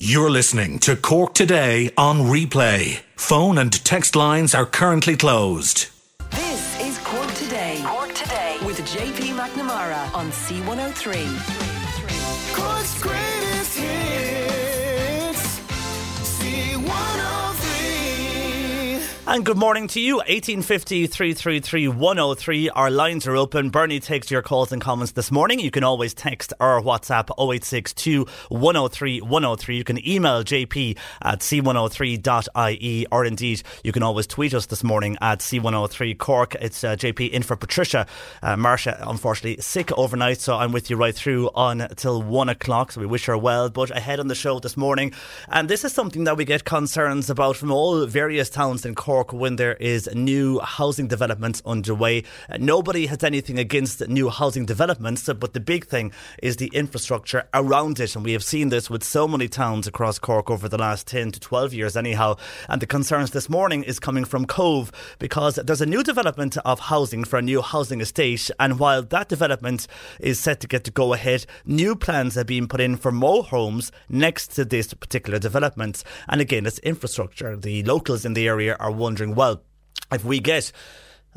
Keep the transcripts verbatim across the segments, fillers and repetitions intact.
You're listening to Cork Today on replay. Phone and text lines are currently closed. This is Cork Today. Cork Today with J P McNamara on C one oh three. Cork's greatest hits. C one oh three. And good morning to you. eighteen fifty, three three three, one oh three. Our lines are open. Bernie takes your calls and comments this morning. You can always text or WhatsApp oh eight six two, one oh three, one oh three. You can email jp at c one oh three dot i e, or indeed you can always tweet us this morning at C one oh three Cork. It's uh, J P in for Patricia. Uh, Marcia, unfortunately, sick overnight, so I'm with you right through until one o'clock. So we wish her well. But ahead on the show this morning, and this is something that we get concerns about from all various towns in Cork when there is new housing developments underway. Nobody has anything against new housing developments, but the big thing is the infrastructure around it. And we have seen this with so many towns across Cork over the last ten to twelve years anyhow. And the concerns this morning is coming from Cobh, because there's a new development of housing for a new housing estate. And while that development is set to get to go ahead, new plans are being put in for more homes next to this particular development. And again, it's infrastructure. The locals in the area are wondering, well, if we get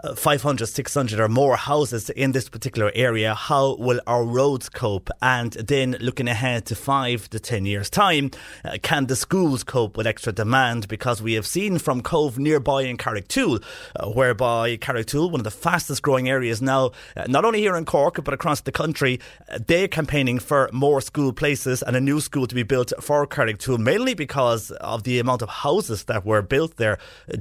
Uh, five hundred, six hundred or more houses in this particular area, how will our roads cope? And then looking ahead to five to ten years time, uh, can the schools cope with extra demand? Because we have seen from Cobh nearby in Carrigtwohill, uh, whereby Carrigtwohill, one of the fastest growing areas now, uh, not only here in Cork but across the country, uh, they're campaigning for more school places and a new school to be built for Carrigtwohill, mainly because of the amount of houses that were built there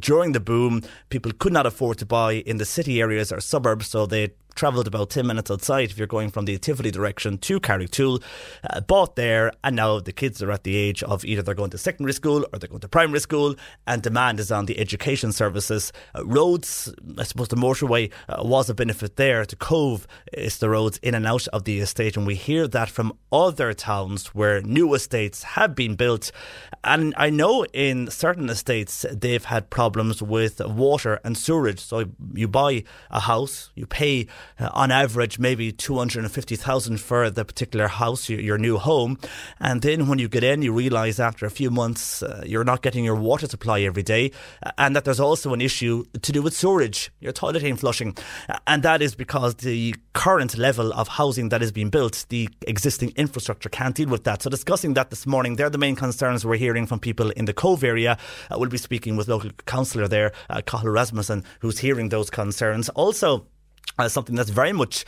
during the boom. People could not afford to buy in the city areas or suburbs, so they travelled about ten minutes outside if you're going from the Tivoli direction to Carrigtwohill, uh, bought there, and now the kids are at the age of either they're going to secondary school or they're going to primary school, and demand is on the education services. Uh, roads, I suppose the motorway uh, was a benefit there to Cobh, is the roads in and out of the estate, and we hear that from other towns where new estates have been built. And I know in certain estates they've had problems with water and sewerage. So you buy a house, you pay Uh, on average maybe two hundred fifty thousand for the particular house, your, your new home, and then when you get in you realise after a few months uh, you're not getting your water supply every day, and that there's also an issue to do with sewerage. Your toilet ain't flushing, and that is because the current level of housing that is being built, the existing infrastructure can't deal with that. So discussing that this morning, they're the main concerns we're hearing from people in the Cobh area. Uh, we'll be speaking with local councillor there, uh, Cahal Rasmussen, who's hearing those concerns. Also, Uh, something that's very much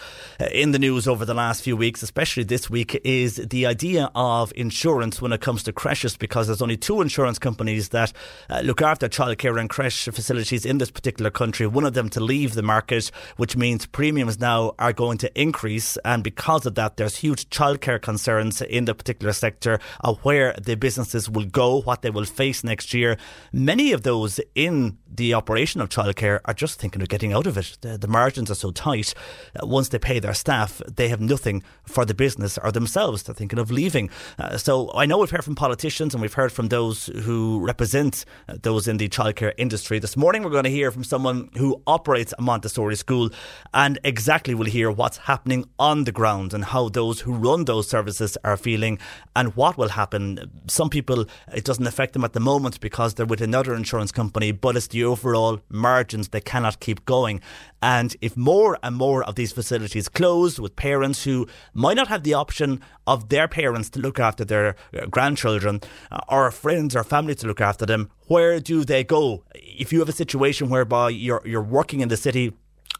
in the news over the last few weeks, especially this week, is the idea of insurance when it comes to creches, because there's only two insurance companies that uh, look after childcare and creche facilities in this particular country. One of them to leave the market, which means premiums now are going to increase, and because of that there's huge childcare concerns in the particular sector of where the businesses will go, what they will face next year. Many of those in the operation of childcare are just thinking of getting out of it. The, the margins are so tight, uh, once they pay their staff they have nothing for the business or themselves. They're thinking of leaving. Uh, so I know we've heard from politicians and we've heard from those who represent uh, those in the childcare industry. This morning we're going to hear from someone who operates a Montessori school, and exactly we'll hear what's happening on the ground and how those who run those services are feeling and what will happen. Some people, it doesn't affect them at the moment because they're with another insurance company, but it's the overall margins they cannot keep going. And if more more and more of these facilities closed, with parents who might not have the option of their parents to look after their grandchildren or friends or family to look after them. Where do they go? If you have a situation whereby you're you're working in the city,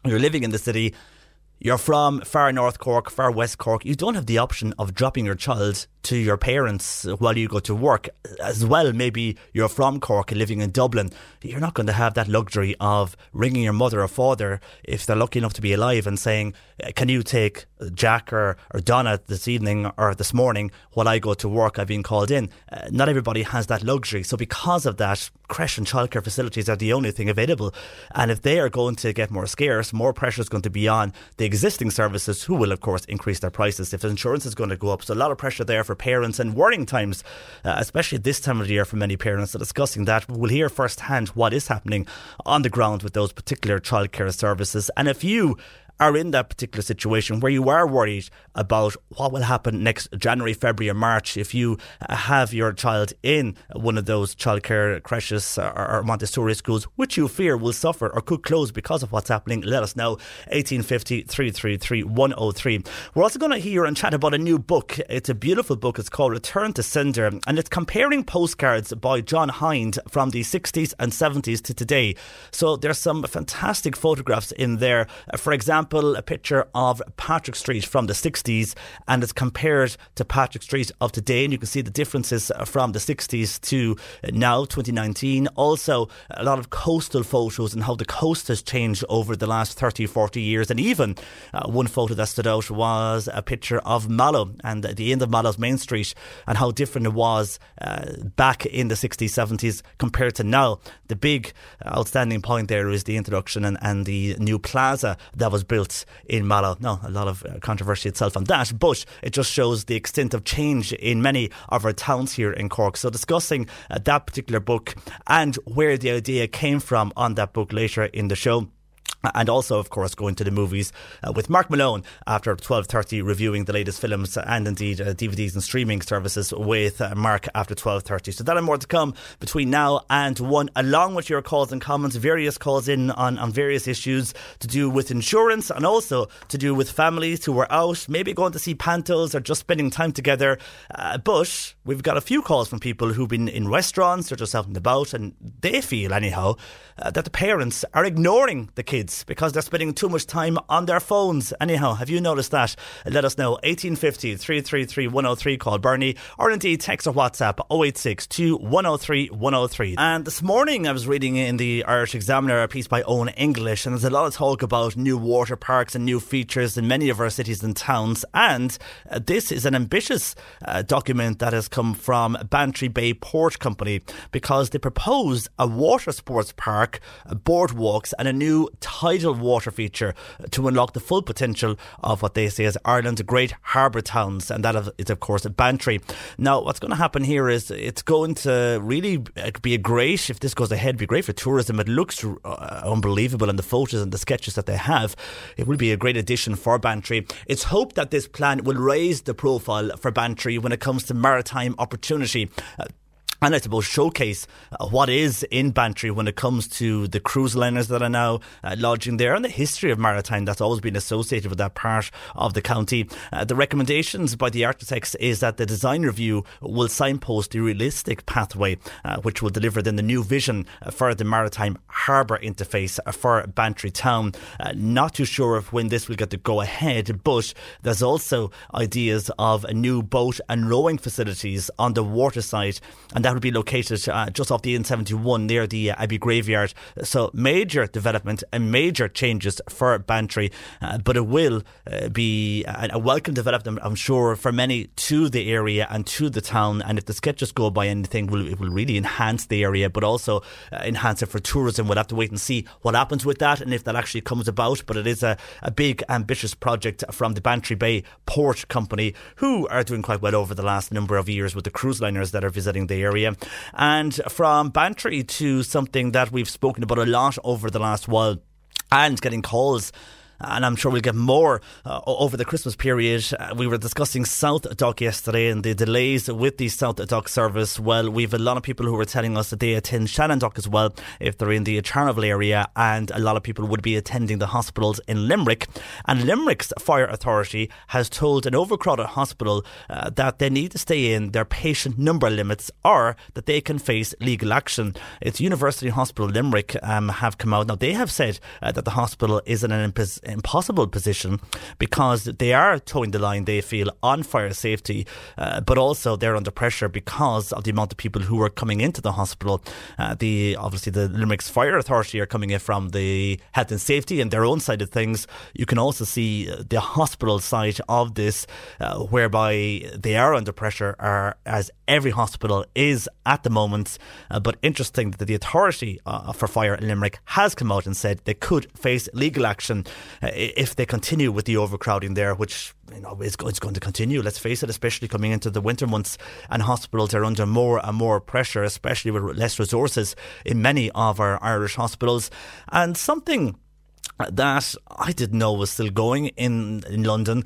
you're living in the city, you're from far north Cork, far west Cork, you don't have the option of dropping your child to your parents while you go to work. As well, maybe you're from Cork and living in Dublin. You're not going to have that luxury of ringing your mother or father, if they're lucky enough to be alive, and saying, can you take Jack or, or Donna this evening or this morning while I go to work? I've been called in. Uh, not everybody has that luxury. So because of that, creche and childcare facilities are the only thing available. And if they are going to get more scarce, more pressure is going to be on the existing services, who will, of course, increase their prices if insurance is going to go up. So a lot of pressure there for parents, and worrying times, uh, especially this time of the year for many parents, are discussing that. We'll hear firsthand what is happening on the ground with those particular childcare services. And if you are in that particular situation where you are worried about what will happen next January, February or March, if you have your child in one of those childcare creches or Montessori schools, which you fear will suffer or could close because of what's happening, let us know. eighteen fifty, three three three, one oh three. We're also going to hear and chat about a new book. It's a beautiful book. It's called Return to Cinder, and it's comparing postcards by John Hind from the sixties and seventies to today. So there's some fantastic photographs in there. For example, a picture of Patrick Street from the sixties, and it's compared to Patrick Street of today, and you can see the differences from the sixties to now, twenty nineteen. Also a lot of coastal photos and how the coast has changed over the last thirty, forty years, and even uh, one photo that stood out was a picture of Mallow and the end of Mallow's main street, and how different it was uh, back in the sixties, seventies compared to now. The big outstanding point there is the introduction and, and the new plaza that was built in Mallow. Now, a lot of controversy itself on that, but it just shows the extent of change in many of our towns here in Cork. So discussing uh, that particular book and where the idea came from on that book later in the show. And also, of course, going to the movies uh, with Mark Malone after twelve thirty, reviewing the latest films and indeed uh, D V Ds and streaming services with uh, Mark after twelve thirty. So that and more to come between now and one, along with your calls and comments, various calls in on, on various issues to do with insurance and also to do with families who are out, maybe going to see pantos or just spending time together. Uh, but we've got a few calls from people who've been in restaurants or just out and about, and they feel anyhow uh, that the parents are ignoring the kids because they're spending too much time on their phones. Anyhow, have you noticed that? Let us know. eighteen fifty, three three three, one oh three, call Bernie, or indeed text or WhatsApp oh eight six two, one oh three, one oh three. And this morning I was reading in the Irish Examiner a piece by Owen English, and there's a lot of talk about new water parks and new features in many of our cities and towns, and uh, this is an ambitious uh, document that has come from Bantry Bay Port Company, because they propose a water sports park, uh, boardwalks and a new tidal water feature to unlock the full potential of what they say is Ireland's great harbour towns, and that is, of course, Bantry. Now, what's going to happen here is it's going to really be a great, if this goes ahead, be great for tourism. It looks uh, unbelievable, and the photos and the sketches that they have, it will be a great addition for Bantry. It's hoped that this plan will raise the profile for Bantry when it comes to maritime opportunity. Uh, And I suppose showcase what is in Bantry when it comes to the cruise liners that are now uh, lodging there, and the history of maritime that's always been associated with that part of the county. Uh, the recommendations by the architects is that the design review will signpost the realistic pathway uh, which will deliver then the new vision for the maritime harbour interface for Bantry town. Uh, not too sure of when this will get to go ahead, but there's also ideas of a new boat and rowing facilities on the waterside, and that That would be located uh, just off the N seventy-one near the uh, Abbey Graveyard. So major development and major changes for Bantry, uh, but it will uh, be a, a welcome development, I'm sure, for many to the area and to the town. And if the sketches go by anything, will it will really enhance the area, but also uh, enhance it for tourism. We'll have to wait and see what happens with that and if that actually comes about. But it is a, a big, ambitious project from the Bantry Bay Port Company, who are doing quite well over the last number of years with the cruise liners that are visiting the area. And from Bantry to something that we've spoken about a lot over the last while and getting calls and I'm sure we'll get more uh, over the Christmas period. Uh, we were discussing South Doc yesterday and the delays with the South Doc service. Well, we've a lot of people who were telling us that they attend Shannon Dock as well if they're in the Charnival area, and a lot of people would be attending the hospitals in Limerick. And Limerick's Fire Authority has told an overcrowded hospital uh, that they need to stay in their patient number limits or that they can face legal action. It's University Hospital Limerick um, have come out. Now, they have said uh, that the hospital is in an imp- impossible position because they are towing the line, they feel, on fire safety, uh, but also they're under pressure because of the amount of people who are coming into the hospital. Uh, the obviously, the Limerick's Fire Authority are coming in from the health and safety and their own side of things. You can also see the hospital side of this, uh, whereby they are under pressure, are, as every hospital is at the moment. Uh, but interesting that the authority uh, for fire in Limerick has come out and said they could face legal action uh, if they continue with the overcrowding there, which, you know, it's going to continue, let's face it, especially coming into the winter months, and hospitals are under more and more pressure, especially with less resources in many of our Irish hospitals. And something that I didn't know was still going in, in London,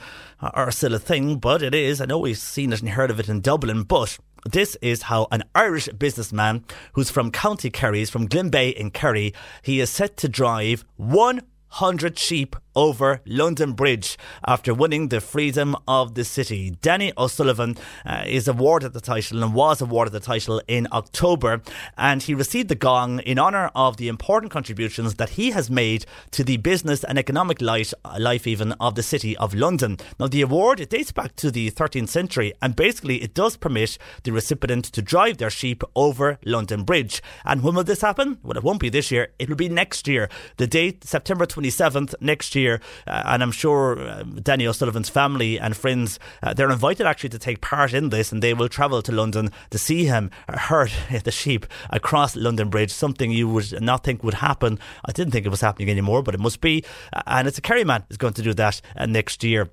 or still a thing, but it is. I know we've seen it and heard of it in Dublin, but this is how an Irish businessman who's from County Kerry, is from Glenbeigh in Kerry, he is set to drive one hundred sheep over London Bridge after winning the freedom of the city. Danny O'Sullivan uh, is awarded the title and was awarded the title in October, and he received the gong in honour of the important contributions that he has made to the business and economic life, life even of the city of London. Now, the award, it dates back to the thirteenth century, and basically it does permit the recipient to drive their sheep over London Bridge. And when will this happen? Well, it won't be this year, it will be next year. The date, September twenty-seventh next year. Year, uh, and I'm sure uh, Danny O'Sullivan's family and friends, uh, they're invited actually to take part in this, and they will travel to London to see him herd the sheep across London Bridge, something you would not think would happen. I didn't think it was happening anymore, but it must be, and it's a Kerry man who's going to do that uh, next year.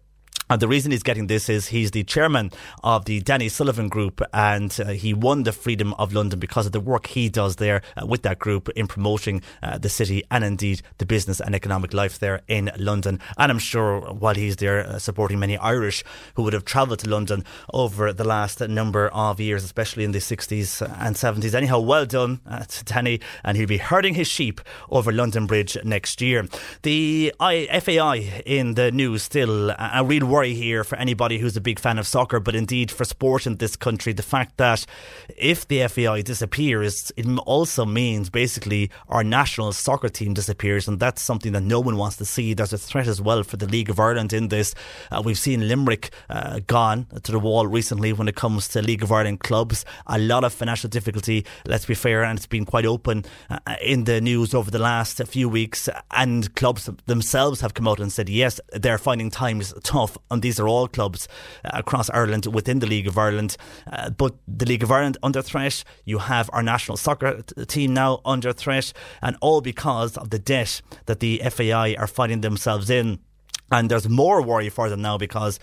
And the reason he's getting this is he's the chairman of the Danny Sullivan Group, and uh, he won the Freedom of London because of the work he does there uh, with that group in promoting uh, the city and indeed the business and economic life there in London. And I'm sure while he's there uh, supporting many Irish who would have travelled to London over the last number of years, especially in the sixties and seventies. Anyhow, well done uh, to Danny, and he'll be herding his sheep over London Bridge next year. The I- F A I in the news still, a real world here for anybody who's a big fan of soccer, but indeed for sport in this country. The fact that if the F A I disappears, it also means basically our national soccer team disappears, and that's something that no one wants to see. There's a threat as well for the League of Ireland in this. Uh, we've seen Limerick uh, gone to the wall recently when it comes to League of Ireland clubs. A lot of financial difficulty, let's be fair, and it's been quite open uh, in the news over the last few weeks, and clubs themselves have come out and said yes, they're finding times tough. And these are all clubs across Ireland within the League of Ireland. Uh, but the League of Ireland under threat. You have our national soccer t- team now under threat. And all because of the debt that the F A I are finding themselves in. And there's more worry for them now because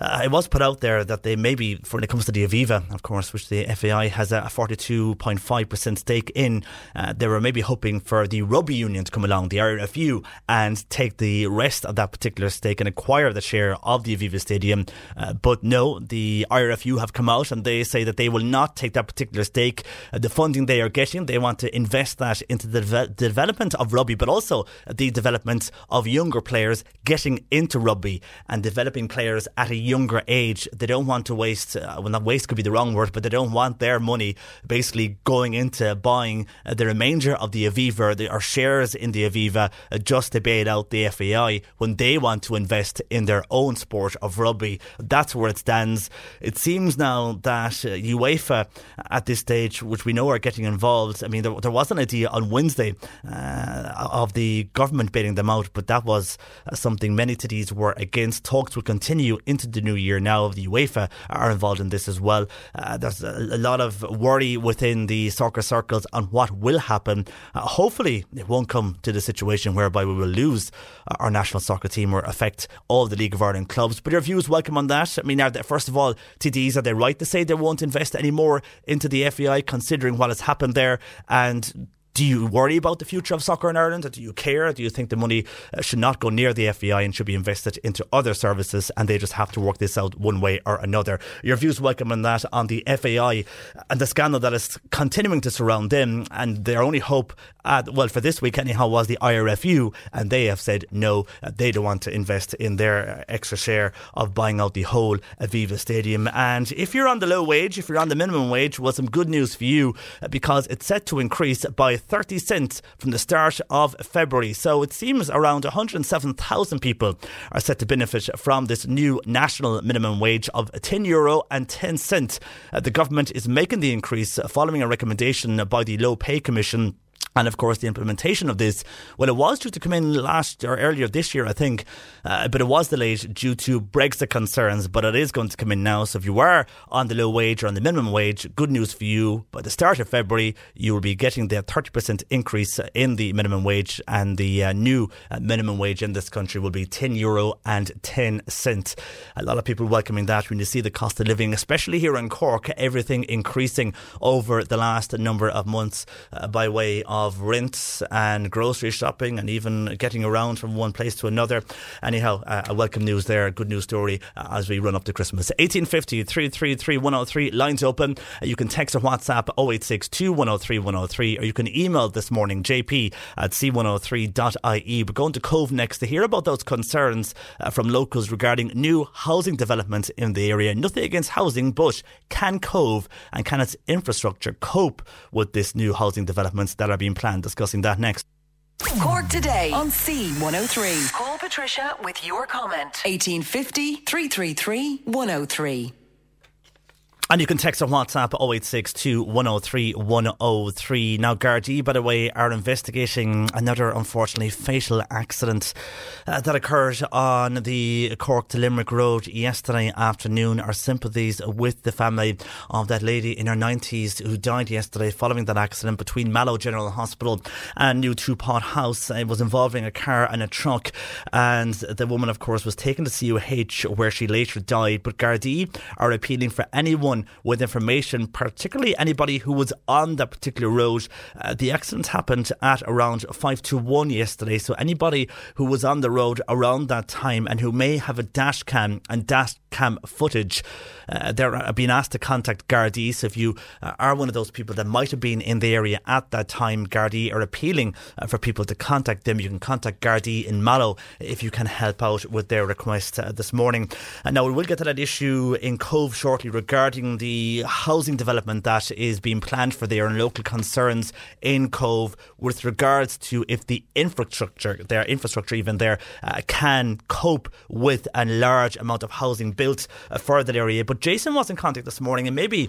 Uh, it was put out there that they maybe, for when it comes to the Aviva, of course, which the F A I has a forty-two point five percent stake in, uh, they were maybe hoping for the rugby union to come along, the I R F U, and take the rest of that particular stake and acquire the share of the Aviva Stadium. Uh, but no, the I R F U have come out and they say that they will not take that particular stake. Uh, the funding they are getting, they want to invest that into the de- development of rugby, but also the development of younger players getting into rugby and developing players at a younger age. They don't want to waste, uh, well, not waste could be the wrong word, but they don't want their money basically going into buying uh, the remainder of the Aviva, the, or shares in the Aviva, uh, just to bail out the F A I when they want to invest in their own sport of rugby. That's where it stands. It seems now that uh, UEFA at this stage, which we know are getting involved, I mean, there, there was an idea on Wednesday uh, of the government bailing them out, but that was uh, something many cities were against. Talks will continue into the new year now. Of the UEFA are involved in this as well. Uh, there's a, a lot of worry within the soccer circles on what will happen. Uh, hopefully it won't come to the situation whereby we will lose our national soccer team or affect all the League of Ireland clubs. But your views welcome on that. I mean, are they, first of all, T Ds, are they right to say they won't invest any more into the F A I considering what has happened there? And Do you worry about the future of soccer in Ireland, or do you care? Do you think the money should not go near the F A I and should be invested into other services, and they just have to work this out one way or another? Your views welcome on that, on the F A I and the scandal that is continuing to surround them, and their only hope, uh, well, for this week anyhow, was the I R F U, and they have said no, they don't want to invest in their extra share of buying out the whole Aviva Stadium. And if you're on the low wage, if you're on the minimum wage, well, some good news for you, because it's set to increase by thirty cents from the start of February. So it seems around one hundred seven thousand people are set to benefit from this new national minimum wage of ten euro and ten cent. The government is making the increase following a recommendation by the Low Pay Commission. And of course, the implementation of this, well, it was due to come in last or earlier this year, I think, uh, but it was delayed due to Brexit concerns. But it is going to come in now. So if you are on the low wage or on the minimum wage, good news for you. By the start of February, you will be getting the thirty percent increase in the minimum wage, and the uh, new uh, minimum wage in this country will be ten euro and ten cent. A lot of people welcoming that when you see the cost of living, especially here in Cork, everything increasing over the last number of months uh, by way of of rents and grocery shopping and even getting around from one place to another. Anyhow, uh, a welcome news there, a good news story uh, as we run up to Christmas. eighteen fifty, three three three, one oh three, lines open. Uh, you can text or WhatsApp oh eight six two, one oh three, one oh three, or you can email this morning, j p at c one oh three dot i e. We're going to Cobh next to hear about those concerns uh, from locals regarding new housing development in the area. Nothing against housing, but can Cobh and can its infrastructure cope with this new housing developments that are being planned? Discussing that next. Cork Today on C one oh three. Call Patricia with your comment. eighteen fifty, three three three, one oh three. And you can text on WhatsApp oh eight six two, one oh three, one oh three. Now, Gardaí, by the way, are investigating another, unfortunately, fatal accident uh, that occurred on the Cork to Limerick Road yesterday afternoon. Our sympathies with the family of that lady in her nineties who died yesterday following that accident between Mallow General Hospital and New Two Pot House. It was involving a car and a truck, and the woman, of course, was taken to C U H, where she later died. But Gardaí are appealing for anyone with information, particularly anybody who was on that particular road. Uh, the accident happened at around five to one yesterday, so anybody who was on the road around that time and who may have a dash cam and dash cam footage, uh, they're being asked to contact Gardaí. So if you uh, are one of those people that might have been in the area at that time, Gardaí are appealing uh, for people to contact them. You can contact Gardaí in Mallow if you can help out with their request uh, this morning. And now we will get to that issue in Cobh shortly regarding the housing development that is being planned for there and local concerns in Cobh with regards to if the infrastructure, their infrastructure even there, uh, can cope with a large amount of housing built uh, for that area. But Jason was in contact this morning, and maybe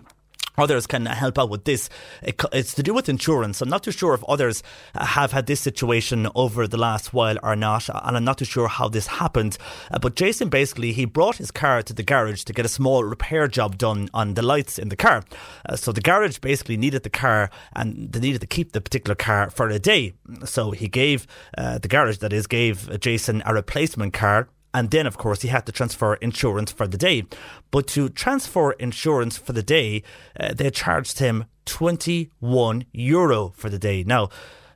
others can help out with this. It's to do with insurance. I'm not too sure if others have had this situation over the last while or not, and I'm not too sure how this happened. Uh, but Jason, basically, he brought his car to the garage to get a small repair job done on the lights in the car. Uh, so the garage basically needed the car, and they needed to keep the particular car for a day. So he gave, uh, the garage that is, gave Jason a replacement car. And then, of course, he had to transfer insurance for the day. But to transfer insurance for the day, uh, they charged him twenty-one euro for the day. Now,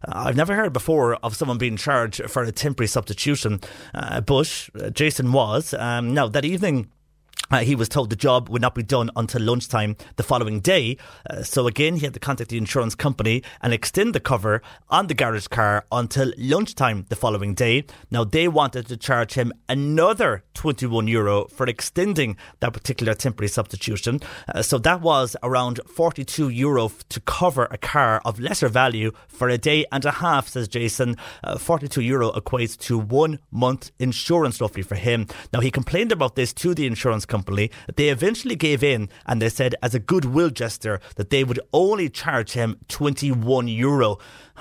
I've never heard before of someone being charged for a temporary substitution, uh, but Jason was. Um, now, that evening, Uh, he was told the job would not be done until lunchtime the following day. Uh, so again, he had to contact the insurance company and extend the cover on the garage car until lunchtime the following day. Now, they wanted to charge him another twenty-one euro for extending that particular temporary substitution. Uh, so that was around forty-two euro to cover a car of lesser value for a day and a half, says Jason. Uh, forty-two euro equates to one month insurance roughly for him. Now, he complained about this to the insurance company. Company. They eventually gave in, and they said as a goodwill gesture that they would only charge him twenty-one euro.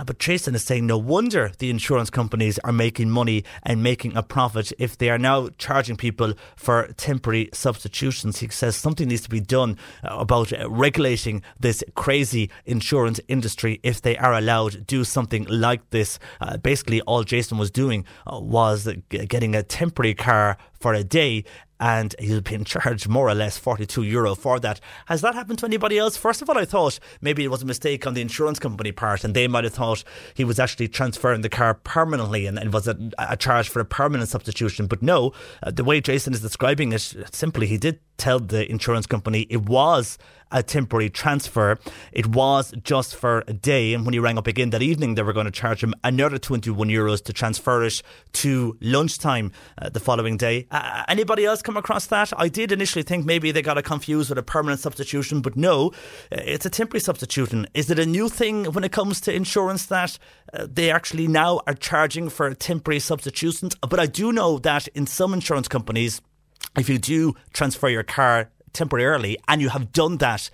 But Jason is saying no wonder the insurance companies are making money and making a profit if they are now charging people for temporary substitutions. He says something needs to be done about regulating this crazy insurance industry if they are allowed to do something like this. Uh, basically all Jason was doing was getting a temporary car for a day and he'll be in charge more or less forty-two euro for that. Has that happened to anybody else? First of all, I thought maybe it was a mistake on the insurance company part, and they might have thought he was actually transferring the car permanently and, and was a, a charge for a permanent substitution. But no, uh, the way Jason is describing it, simply he did tell the insurance company it was a temporary transfer. It was just for a day, and when he rang up again that evening, they were going to charge him another twenty-one euros to transfer it to lunchtime uh, the following day. Uh, anybody else come across that? I did initially think maybe they got it confused with a permanent substitution, but no, it's a temporary substitution. Is it a new thing when it comes to insurance that uh, they actually now are charging for temporary substitutions? But I do know that in some insurance companies, if you do transfer your car temporarily and you have done that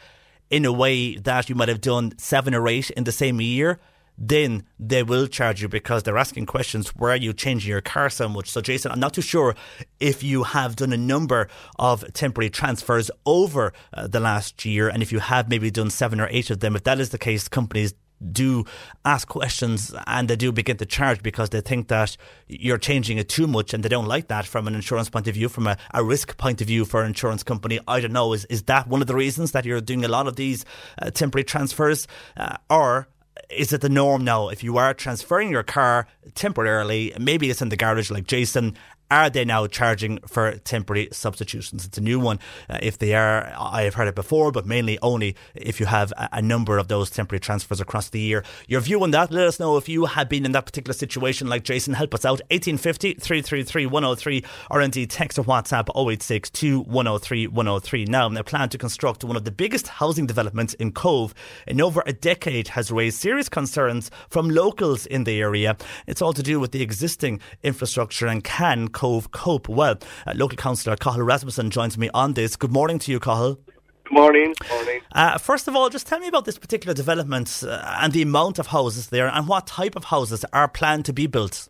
in a way that you might have done seven or eight in the same year, then they will charge you, because they're asking questions, where are you changing your car so much? So Jason, I'm not too sure if you have done a number of temporary transfers over uh, the last year, and if you have maybe done seven or eight of them, if that is the case, companies do ask questions and they do begin to charge, because they think that you're changing it too much, and they don't like that from an insurance point of view, from a, a risk point of view for an insurance company. I don't know, is, is that one of the reasons that you're doing a lot of these uh, temporary transfers? Uh, or is it the norm now? If you are transferring your car temporarily, maybe it's in the garage like Jason, are they now charging for temporary substitutions? It's a new one. Uh, if they are, I have heard it before, but mainly only if you have a, a number of those temporary transfers across the year. Your view on that, let us know if you have been in that particular situation like Jason. Help us out. eighteen fifty, three three three, one oh three, or indeed text or WhatsApp oh eight six two, one oh three, one oh three. Now, the plan to construct one of the biggest housing developments in Cobh in over a decade has raised serious concerns from locals in the area. It's all to do with the existing infrastructure and can Cobh cope well. Uh, local councillor Cahal Rasmussen joins me on this. Good morning to you, Cahal. Good morning. Good morning. Uh, first of all, just tell me about this particular development uh, and the amount of houses there, and what type of houses are planned to be built.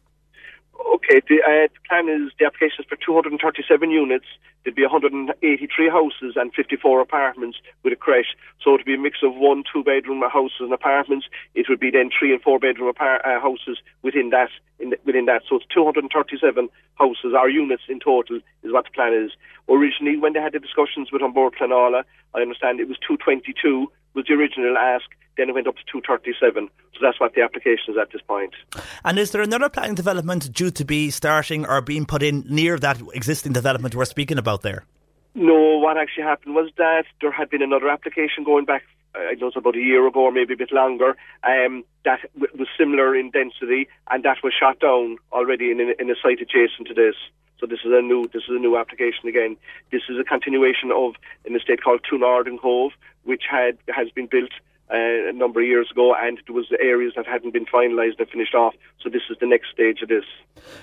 Okay, the, uh, the plan is the application is for two hundred thirty-seven units. There'll be one hundred eighty-three houses and fifty-four apartments with a creche. So it'll be a mix of one, two-bedroom houses and apartments. It would be then three and four-bedroom apart- uh, houses within that. In the, within that, so it's two hundred thirty-seven houses or units in total is what the plan is. Originally, when they had the discussions with An Bord Pleanála, I understand it was two twenty-two was the original ask. Then it went up to two thirty-seven. So that's what the application is at this point. And is there another planning development due to be starting or being put in near that existing development we're speaking about there? No, what actually happened was that there had been another application going back, I don't know, about a year ago or maybe a bit longer, um, that w- was similar in density, and that was shot down already in, in, in a site adjacent to this. So this is a new this is a new application again. This is a continuation of an estate called Cobh in Cobh, which had has been built Uh, a number of years ago, and there was the areas that hadn't been finalised and finished off, so this is the next stage of this.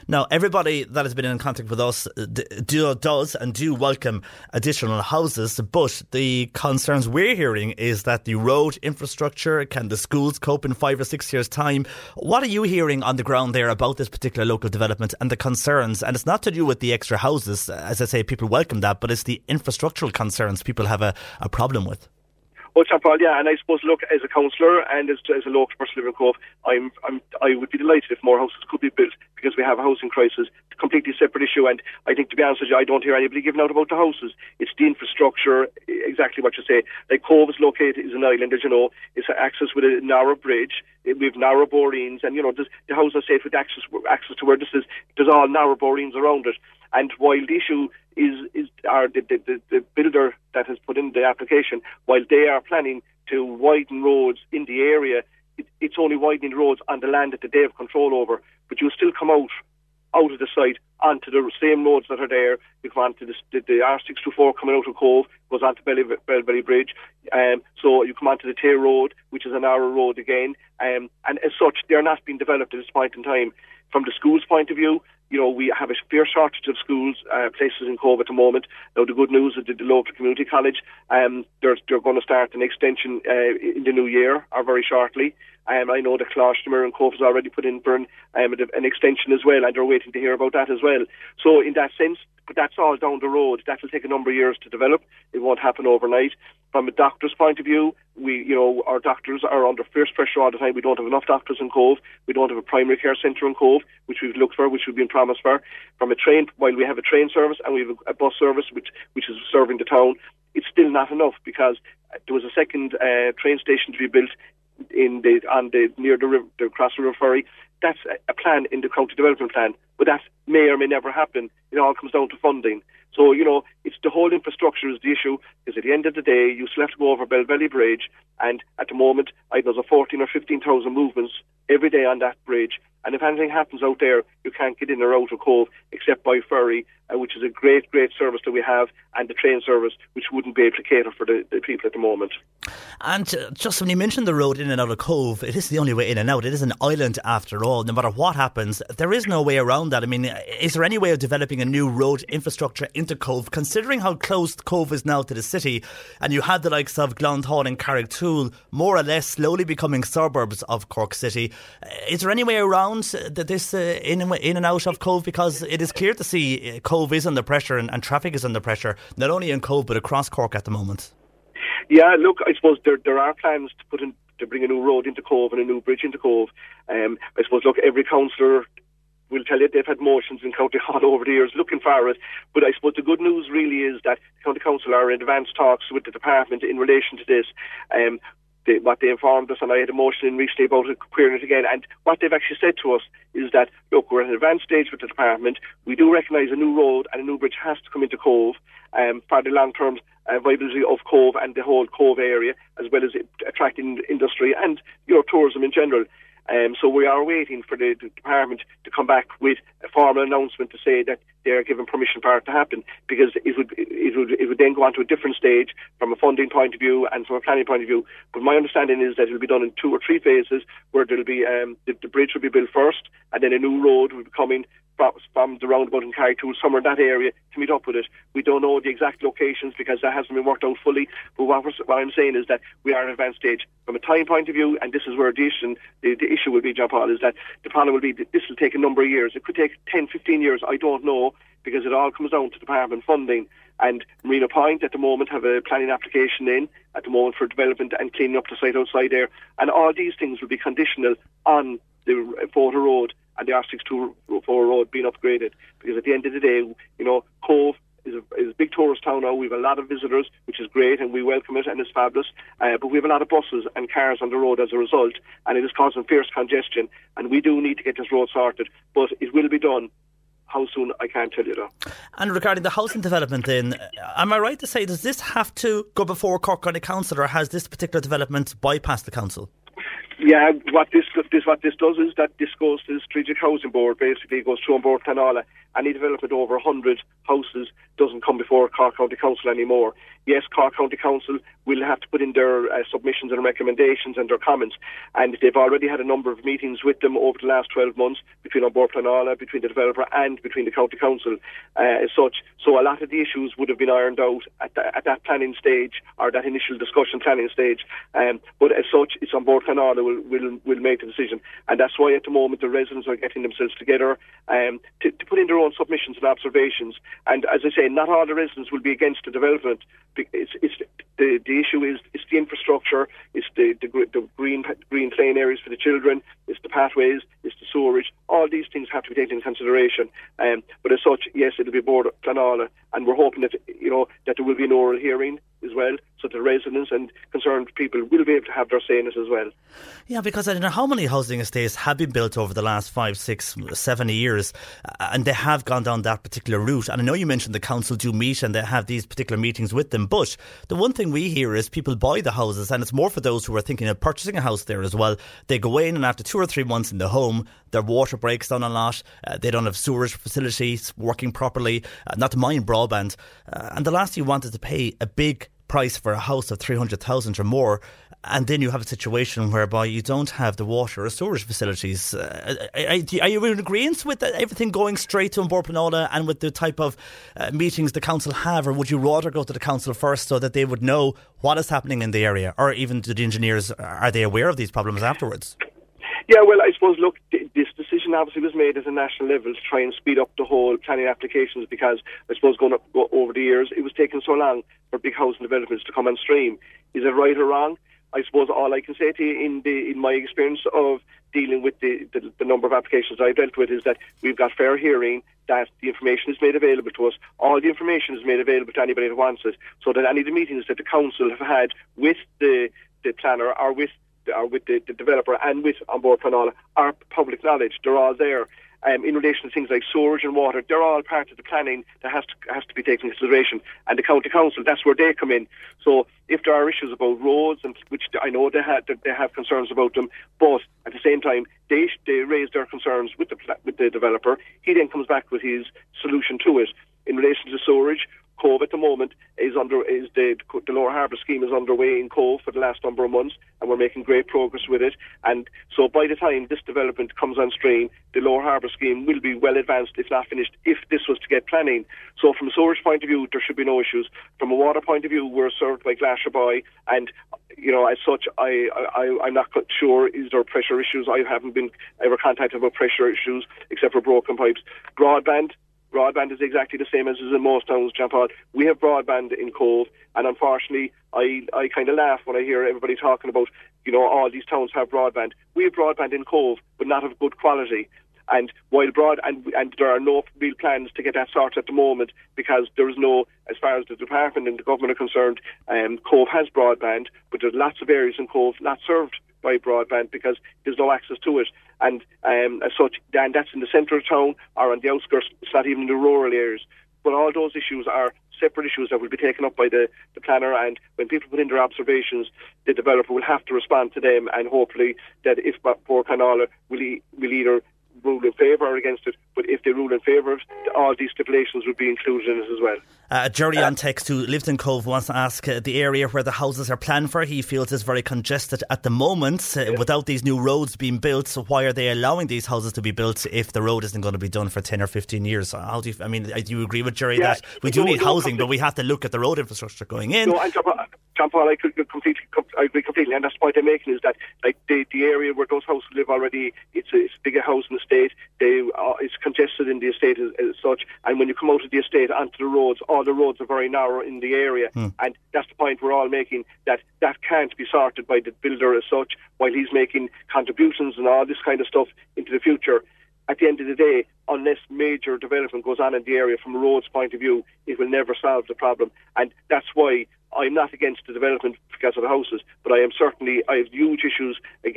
Now, everybody that has been in contact with us do, does and do welcome additional houses, but the concerns we're hearing is that the road infrastructure, can the schools cope in five or six years' time? What are you hearing on the ground there about this particular local development and the concerns? And it's not to do with the extra houses, as I say, people welcome that, but it's the infrastructural concerns people have a, a problem with. Oh, Champal, yeah, and I suppose, look, as a councillor and as, as a local person living in Cobh, I'm, I'm, I would be delighted if more houses could be built, because we have a housing crisis, a completely separate issue, and I think, to be honest with you, I don't hear anybody giving out about the houses. It's the infrastructure, exactly what you say. Like, Cobh is located, is an island, as you know, it's access with a narrow bridge, we have narrow borings, and, you know, this, the housing estate with access access to where this is, there's all narrow borings around it. And while the issue is, is are the, the, the builder that has put in the application, while they are planning to widen roads in the area, it, it's only widening roads on the land that they have control over. But you'll still come out, out of the site, onto the same roads that are there. You come onto this, the, the R six twenty-four coming out of Cobh, goes onto Belvelly Bridge. Um, so you come onto the Tay Road, which is a narrow road again. Um, and as such, they're not being developed at this point in time. From the school's point of view, you know, we have a severe shortage of schools, uh, places in Cobh at the moment. Now, the good news is that the local community college, um, they're, they're going to start an extension uh, in the new year, or very shortly. Um, I know that Clostromer and Cobh has already put in for an, um, an extension as well, and they're waiting to hear about that as well. So, in that sense, but that's all down the road. That will take a number of years to develop. It won't happen overnight. From a doctor's point of view, we, you know, our doctors are under fierce pressure all the time. We don't have enough doctors in Cobh. We don't have a primary care centre in Cobh, which we've looked for, which we've been promised for. From a train, while we have a train service and we have a bus service, which which is serving the town, it's still not enough, because there was a second uh, train station to be built in the on the near the river, the cross river ferry. That's a plan in the county development plan, but that may or may never happen. It all comes down to funding. So, you know, it's the whole infrastructure is the issue, because at the end of the day, you still have to go over Belvelly Bridge, and at the moment, I, there's a fourteen or fifteen thousand movements every day on that bridge, and if anything happens out there, you can't get in or out of Cobh except by ferry, uh, which is a great, great service that we have, and the train service, which wouldn't be able to cater for the, the people at the moment. And uh, just when you mentioned the road in and out of Cobh, it is the only way in and out. It is an island after all. No matter what happens, there is no way around that. I mean, is there any way of developing a new road infrastructure into Cobh, considering how close Cobh is now to the city, and you had the likes of Glentoran and Carrigtwohill more or less slowly becoming suburbs of Cork City? Is there any way around this uh, in and out of Cobh? Because it is clear to see Cobh is under pressure, and, and traffic is under pressure, not only in Cobh but across Cork at the moment. Yeah, look, I suppose there there are plans to put in, to bring a new road into Cobh and a new bridge into Cobh. Um, I suppose, look, every councillor will tell you they've had motions in County Hall over the years looking for it. But I suppose the good news really is that the County Council are in advanced talks with the department in relation to this. Um, they, what they informed us, and I had a motion in recently about it, querying it again, and what they've actually said to us is that, look, we're at an advanced stage with the department. We do recognise a new road and a new bridge has to come into Cobh um, for the long-term Uh, viability of Cobh and the whole Cobh area, as well as it attracting industry and, you know, tourism in general. Um, so we are waiting for the, the department to come back with a formal announcement to say that they are given permission for it to happen, because it would it would it would then go on to a different stage from a funding point of view and from a planning point of view. But my understanding is that it will be done in two or three phases, where there'll be um, the, the bridge will be built first, and then a new road will be coming from the roundabout in Carrigtwohill, somewhere in that area, to meet up with it. We don't know the exact locations because that hasn't been worked out fully, but what, we're, what I'm saying is that we are at an advanced stage. From a time point of view, and this is where the issue, the, the issue will be, John Paul, is that the problem will be that this will take a number of years. It could take ten, fifteen years, I don't know, because it all comes down to department funding. And Marina Point at the moment have a planning application in at the moment for development and cleaning up the site outside there, and all these things will be conditional on the Porter Road and the R six two four road being upgraded, because at the end of the day, you know, Cobh is a, is a big tourist town now. We have a lot of visitors, which is great, and we welcome it, and it's fabulous, uh, but we have a lot of buses and cars on the road as a result, and it is causing fierce congestion, and we do need to get this road sorted, but it will be done. How soon, I can't tell you that. And regarding the housing development then, am I right to say, does this have to go before Cork County Council, or has this particular development bypassed the council? Yeah, what this, this what this does is that this goes to the Strategic Housing Board, basically. It goes to An Bord Pleanála. Any development over one hundred houses doesn't come before Cork County Council anymore. Yes, Cork County Council will have to put in their uh, submissions and recommendations and their comments, and they've already had a number of meetings with them over the last twelve months between An Bord Pleanála, between the developer and between the County Council uh, as such. So a lot of the issues would have been ironed out at, the, at that planning stage, or that initial discussion planning stage, um, but as such, it's An Bord Pleanála will, will, will make the decision, and that's why at the moment the residents are getting themselves together um, to, to put in their own submissions and observations. And as I say, not all the residents will be against the development. It's, it's the, the issue is it's the infrastructure, it's the, the, the green green playing areas for the children, it's the pathways, it's the sewerage. All these things have to be taken into consideration. Um, but as such, yes, it'll be Bord Pleanála, and we're hoping that, you know, that there will be an oral hearing as well, so the residents and concerned people will be able to have their say in it as well. Yeah, because I don't know how many housing estates have been built over the last five, six, seven years, and they have gone down that particular route. And I know you mentioned the council do meet and they have these particular meetings with them, but the one thing we hear is people buy the houses, and it's more for those who are thinking of purchasing a house there as well. They go in, and after two or three months in the home, their water breaks down a lot, uh, they don't have sewerage facilities working properly, uh, not to mind broadband, uh, and the last you want is to pay a big price for a house of three hundred thousand or more, and then you have a situation whereby you don't have the water or storage facilities. Uh, are you in agreement with everything going straight to An Bord Pleanála and with the type of uh, meetings the council have, or would you rather go to the council first so that they would know what is happening in the area, or even to the engineers, are they aware of these problems afterwards? Yeah, well, I suppose, look, th- this decision obviously was made at a national level to try and speed up the whole planning applications because, I suppose, going up, go, over the years, it was taking so long for big housing developments to come on stream. Is it right or wrong? I suppose all I can say to you in, the, in my experience of dealing with the, the, the number of applications I've dealt with is that we've got fair hearing, that the information is made available to us. All the information is made available to anybody that wants it, so that any of the meetings that the council have had with the, the planner or with or with the, the developer and with An Bord Pleanála are public knowledge. They're all there. Um, in relation to things like sewerage and water, they're all part of the planning that has to has to be taken into consideration. And the county council, that's where they come in. So if there are issues about roads, and which I know they have, they have concerns about them, but at the same time they they raise their concerns with the with the developer. He then comes back with his solution to it. In relation to sewerage, Cobh at the moment is under is the, the Lower Harbour scheme is underway in Cobh for the last number of months, and we're making great progress with it. And so by the time this development comes on stream, the Lower Harbour scheme will be well advanced, if not finished, if this was to get planning. So from a sewerage point of view, there should be no issues. From a water point of view, we're served by Glashowboy, and you know, as such, I, I, I'm not sure is there pressure issues. I haven't been ever contacted about pressure issues except for broken pipes. Broadband. Broadband is exactly the same as is in most towns, Jean-Paul. We have broadband in Cobh, and unfortunately, I, I kind of laugh when I hear everybody talking about, you know, all these towns have broadband. We have broadband in Cobh, but not of good quality. And while broad, and, and there are no real plans to get that sorted at the moment because there is no, as far as the department and the government are concerned, um, Cobh has broadband, but there's lots of areas in Cobh not served by broadband because there's no access to it. And um, as such, and that's in the centre of town or on the outskirts, it's not even in the rural areas. But all those issues are separate issues that will be taken up by the, the planner, and when people put in their observations, the developer will have to respond to them, and hopefully that if Bord Pleanála will, e- will either rule in favour or against it, but if they rule in favour, all these stipulations would be included in it as well. Uh, Jerry uh, on text, who lives in Cobh, wants to ask uh, the area where the houses are planned for, he feels is very congested at the moment uh, yeah. without these new roads being built. So why are they allowing these houses to be built if the road isn't going to be done for ten or fifteen years? How do you, I mean, do you agree with Jerry yeah, that we do no, need no, housing, but we have to look at the road infrastructure going in? No, and John Paul, I could completely, I agree completely, and that's the point they're making is that like the, the area where those houses live already, it's a, it's a bigger house in the estate. They are, it's congested in the estate as, as such, and when you come out of the estate onto the roads, all the roads are very narrow in the area, mm. and that's the point we're all making, that that can't be sorted by the builder as such, while he's making contributions and all this kind of stuff into the future. At the end of the day, unless major development goes on in the area from a roads point of view, it will never solve the problem, and that's why I'm not against the development because of the houses, but I am certainly, I have huge issues uh,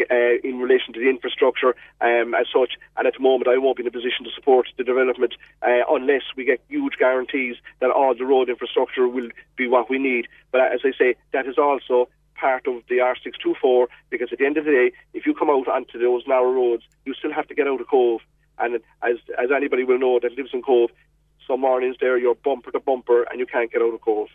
in relation to the infrastructure um, as such, and at the moment I won't be in a position to support the development uh, unless we get huge guarantees that all the road infrastructure will be what we need. But as I say, that is also part of the R six two four, because at the end of the day, if you come out onto those narrow roads, you still have to get out of Cobh, and as, as anybody will know that lives in Cobh, some mornings there you're bumper to bumper and you can't get out of Cobh.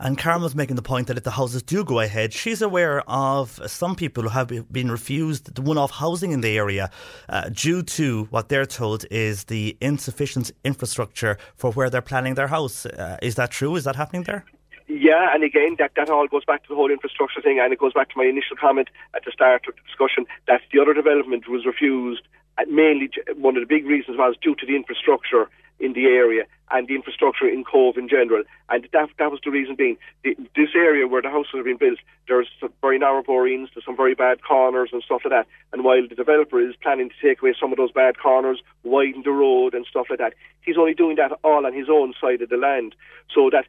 And Karen was making the point that if the houses do go ahead, she's aware of some people who have been refused the one-off housing in the area uh, due to what they're told is the insufficient infrastructure for where they're planning their house. Uh, is that true? Is that happening there? Yeah, and again, that, that all goes back to the whole infrastructure thing, and it goes back to my initial comment at the start of the discussion that the other development was refused, and mainly one of the big reasons was due to the infrastructure in the area and the infrastructure in Cobh in general, and that that was the reason being the, this area where the houses have been built, there's some very narrow borings, there's some very bad corners and stuff like that, and while the developer is planning to take away some of those bad corners, widen the road and stuff like that, he's only doing that all on his own side of the land, so that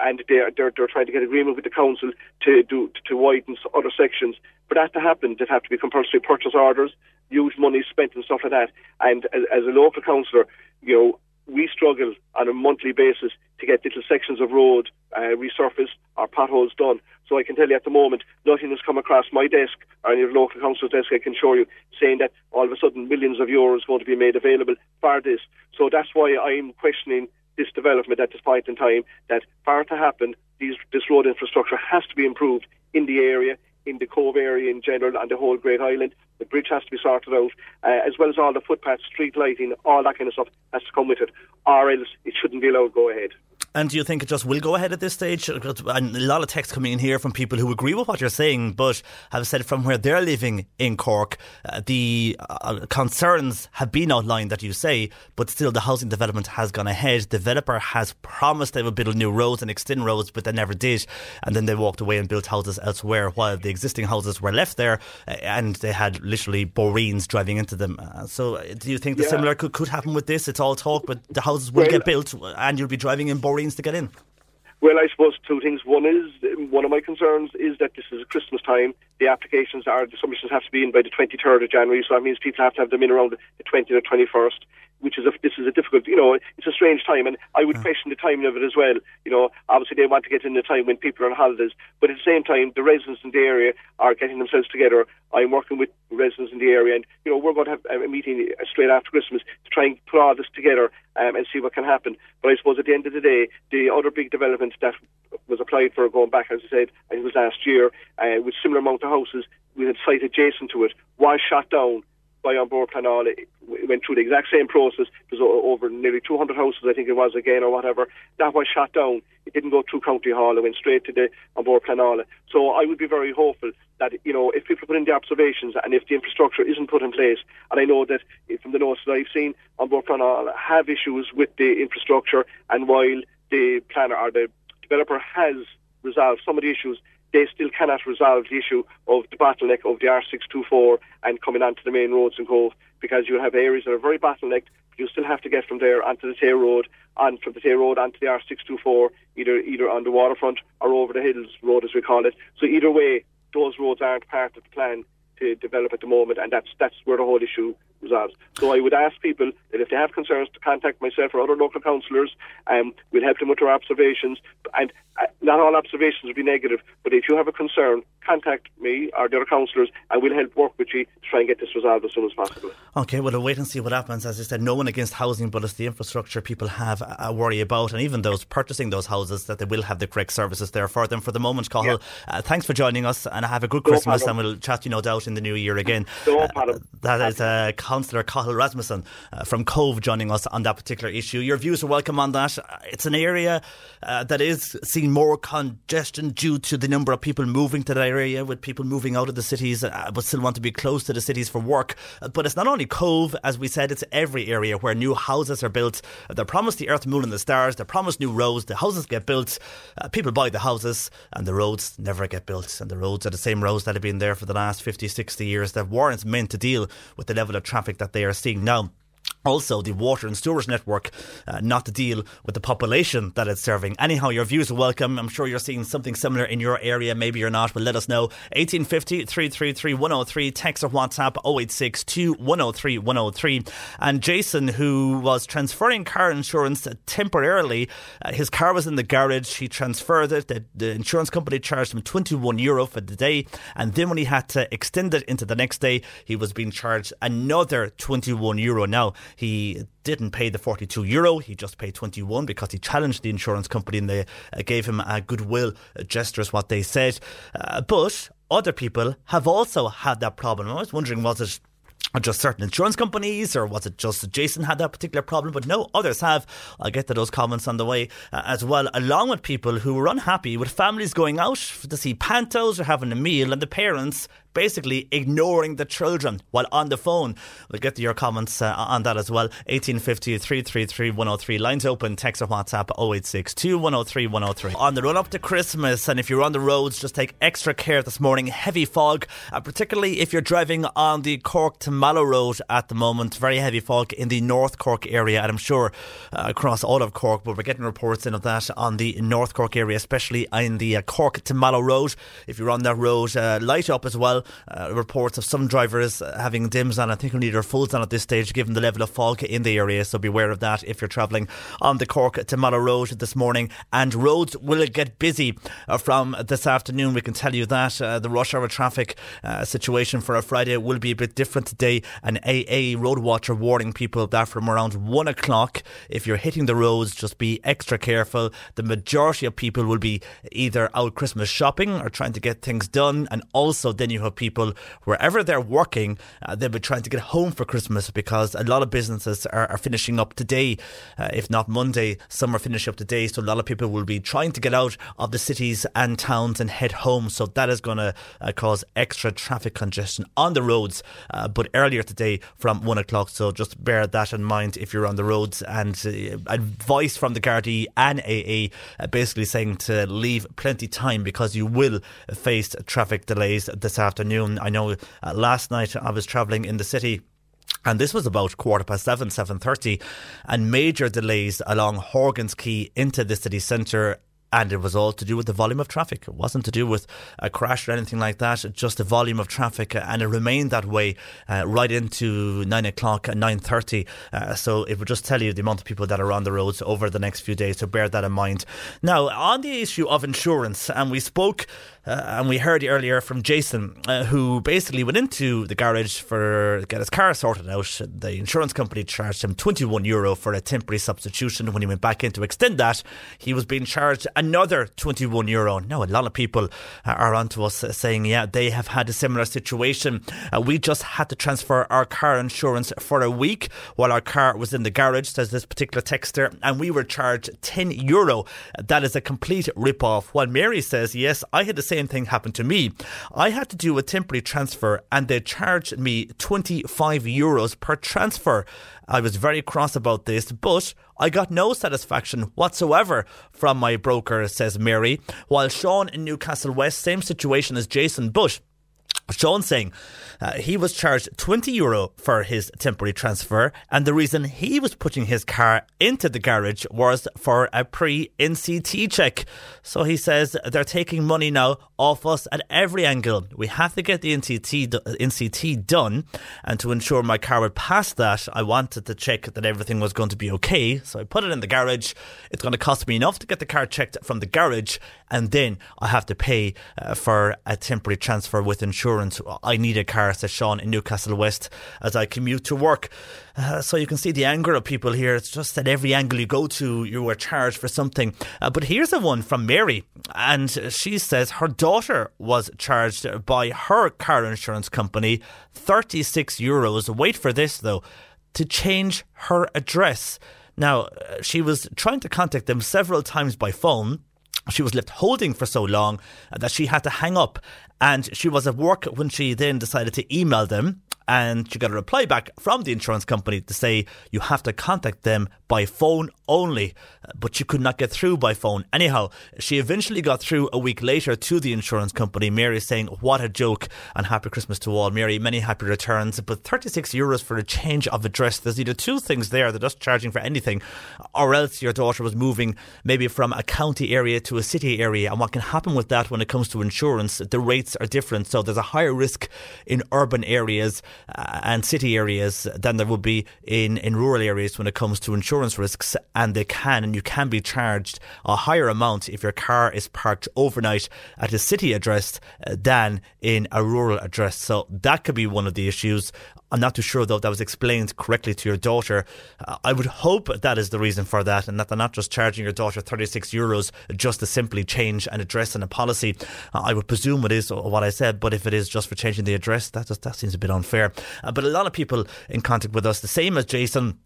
and they're, they're, they're trying to get agreement with the council to do to widen other sections. For that to happen, there'd have to be compulsory purchase orders, huge money spent and stuff like that, and as, as a local councillor, you know, we struggle on a monthly basis to get little sections of road uh, resurfaced or potholes done. So I can tell you at the moment, nothing has come across my desk or any of the local council's desk, I can assure you, saying that all of a sudden millions of euros are going to be made available for this. So that's why I'm questioning this development at this point in time, that for it to happen, these, this road infrastructure has to be improved in the area, in the Cobh area in general, and the whole Great Island. The bridge has to be sorted out, uh, as well as all the footpaths, street lighting, all that kind of stuff has to come with it, or else it shouldn't be allowed to go ahead. And do you think it just will go ahead at this stage? And a lot of text coming in here from people who agree with what you're saying, but have said from where they're living in Cork, uh, the uh, concerns have been outlined that you say, but still the housing development has gone ahead. The developer has promised they would build new roads and extend roads, but they never did. And then they walked away and built houses elsewhere while the existing houses were left there, and they had literally boreens driving into them. Uh, so do you think the yeah. similar could, could happen with this? It's all talk, but the houses will well, get built and you'll be driving in boreens to get in? Well, I suppose two things. One is, one of my concerns is that this is Christmas time. The applications are, the submissions have to be in by the twenty-third of January, so that means people have to have them in around the twentieth or twenty-first, which is a, this is a difficult, you know, it's a strange time, and I would yeah. question the timing of it as well. You know, obviously they want to get in the time when people are on holidays, but at the same time, the residents in the area are getting themselves together. I'm working with residents in the area, and, you know, we're going to have a meeting straight after Christmas to try and put all this together um, and see what can happen. But I suppose at the end of the day, the other big development that was applied for going back, as I said, I think it was last year, uh, with similar amount of houses with a site adjacent to it, was shot down by An Bord Pleanála. It went through the exact same process. There's over nearly two hundred houses, I think it was, again, or whatever. That was shot down. It didn't go through County Hall. It went straight to the An Bord Pleanála. So I would be very hopeful that, you know, if people put in the observations and if the infrastructure isn't put in place, and I know that from the notes that I've seen, An Bord Pleanála have issues with the infrastructure, and while the planner or the developer has resolved some of the issues, they still cannot resolve the issue of the bottleneck of the R six twenty-four and coming onto the main roads in Cobh, because you have areas that are very bottlenecked. You still have to get from there onto the Tay Road, and from the Tay Road onto the R six twenty-four, either either on the waterfront or over the hills road, as we call it. So either way, those roads aren't part of the plan to develop at the moment, and that's that's where the whole issue resolves. So I would ask people that if they have concerns to contact myself or other local councillors, and um, we'll help them with their observations. And uh, not all observations will be negative, but if you have a concern, contact me or the other councillors, and we'll help work with you to try and get this resolved as soon as possible. Okay, well, we'll wait and see what happens. As I said, no one against housing, but it's the infrastructure people have a worry about, and even those purchasing those houses, that they will have the correct services there for them. For the moment, Cahal, yeah. uh, thanks for joining us, and have a good no Christmas, problem. and we'll chat to you, no doubt, in the new year again. No uh, that is uh, Councillor Cahal Rasmussen uh, from Cobh joining us on that particular issue. Your views are welcome on that. It's an area uh, that is seeing more congestion due to the number of people moving to that area, with people moving out of the cities uh, but still want to be close to the cities for work. Uh, but it's not only Cobh, as we said, it's every area where new houses are built. They're promised the earth, moon and the stars. They're promised new roads. The houses get built. Uh, people buy the houses and the roads never get built. And the roads are the same roads that have been there for the last fifty, sixty years that weren't meant to deal with the level of traffic Traffic that they are seeing now. Also, the water and sewerage network, uh, not to deal with the population that it's serving. Anyhow, your views are welcome. I'm sure you're seeing something similar in your area. Maybe you're not, but let us know. eighteen fifty, three three three, one oh three. Text or WhatsApp oh eight six two, one oh three, one oh three. And Jason, who was transferring car insurance temporarily, uh, his car was in the garage. He transferred it. The, the insurance company charged him twenty-one euro for the day. And then when he had to extend it into the next day, he was being charged another twenty-one euro. Now, he didn't pay the forty-two euro, he just paid twenty-one because he challenged the insurance company and they gave him a goodwill gesture, is what they said. Uh, but other people have also had that problem. I was wondering, was it just certain insurance companies, or was it just Jason had that particular problem? But no, others have. I'll get to those comments on the way uh, as well, along with people who were unhappy with families going out to see pantos or having a meal and the parents basically ignoring the children while on the phone. We'll get to your comments uh, on that as well. eighteen fifty, three three three, one oh three. Lines open. Text or WhatsApp oh eight six two, one oh three, one oh three. On the run up to Christmas, and if you're on the roads, just take extra care this morning. Heavy fog, uh, particularly if you're driving on the Cork to Mallow Road at the moment. Very heavy fog in the North Cork area, and I'm sure uh, across all of Cork, but we're getting reports in of that on the North Cork area, especially in the uh, Cork to Mallow Road. If you're on that road, uh, light up as well. Uh, reports of some drivers having dims on. I think we'll need our fulls on at this stage given the level of fog in the area, so beware of that if you're travelling on the Cork to Mallow Road this morning. And roads will get busy uh, from this afternoon, we can tell you that. Uh, the rush hour traffic uh, situation for a Friday will be a bit different today, and A A Road Watcher warning people that from around one o'clock, if you're hitting the roads, just be extra careful. The majority of people will be either out Christmas shopping or trying to get things done, and also then you have of people, wherever they're working, uh, they'll be trying to get home for Christmas, because a lot of businesses are, are finishing up today, uh, if not Monday. Some are finishing up today, so a lot of people will be trying to get out of the cities and towns and head home. So that is going to uh, cause extra traffic congestion on the roads, uh, but earlier today from one o'clock, so just bear that in mind if you're on the roads. And uh, advice from the Gardaí and A A uh, basically saying to leave plenty of time, because you will face traffic delays this afternoon. I know uh, last night I was travelling in the city, and this was about quarter past seven, seven thirty, and major delays along Horgan's Quay into the city centre. And it was all to do with the volume of traffic. It wasn't to do with a crash or anything like that, just the volume of traffic. And it remained that way uh, right into nine o'clock and nine thirty. Uh, so it would just tell you the amount of people that are on the roads over the next few days. So bear that in mind. Now, on the issue of insurance, and we spoke uh, and we heard earlier from Jason, uh, who basically went into the garage for get his car sorted out. The insurance company charged him twenty-one euro for a temporary substitution. When he went back in to extend that, he was being charged another twenty-one euro. Now, a lot of people are onto us saying, yeah, they have had a similar situation. Uh, we just had to transfer our car insurance for a week while our car was in the garage, says this particular texter, and we were charged ten euro. That is a complete rip-off. While Mary says, yes, I had the same thing happen to me. I had to do a temporary transfer and they charged me twenty-five euros per transfer. I was very cross about this, but I got no satisfaction whatsoever from my broker, says Mary. While Sean in Newcastle West, same situation as Jason Bush. Sean saying uh, he was charged twenty euro for his temporary transfer, and the reason he was putting his car into the garage was for a pre-N C T check. So he says they're taking money now off us at every angle. We have to get the N C T, N C T done, and to ensure my car would pass that, I wanted to check that everything was going to be okay. So I put it in the garage. It's going to cost me enough to get the car checked from the garage, and then I have to pay uh, for a temporary transfer with insurance. I need a car, says Sean in Newcastle West, as I commute to work. Uh, so you can see the anger of people here. It's just that every angle you go to, you are charged for something. Uh, but here's a one from Mary, and she says her daughter was charged by her car insurance company thirty-six euros. Wait for this though, to change her address. Now, she was trying to contact them several times by phone. She was left holding for so long that she had to hang up, and she was at work when she then decided to email them, and she got a reply back from the insurance company to say you have to contact them by phone only, but she could not get through by phone. Anyhow, she eventually got through a week later to the insurance company. Mary saying, what a joke, and happy Christmas to all. Mary, many happy returns, but thirty-six euros for a change of address. There's either two things there, they're just charging for anything, or else your daughter was moving maybe from a county area to a city area, and what can happen with that when it comes to insurance, the rates are different, so there's a higher risk in urban areas and city areas than there would be in, in rural areas when it comes to insurance risks, and they can and you can be charged a higher amount if your car is parked overnight at a city address than in a rural address. So that could be one of the issues. I'm not too sure though if that was explained correctly to your daughter. uh, I would hope that is the reason for that, and that they're not just charging your daughter thirty-six euros just to simply change an address and a policy. uh, I would presume it is what I said, but if it is just for changing the address, that just, that seems a bit unfair. Uh, but a lot of people in contact with us, the same as Jason,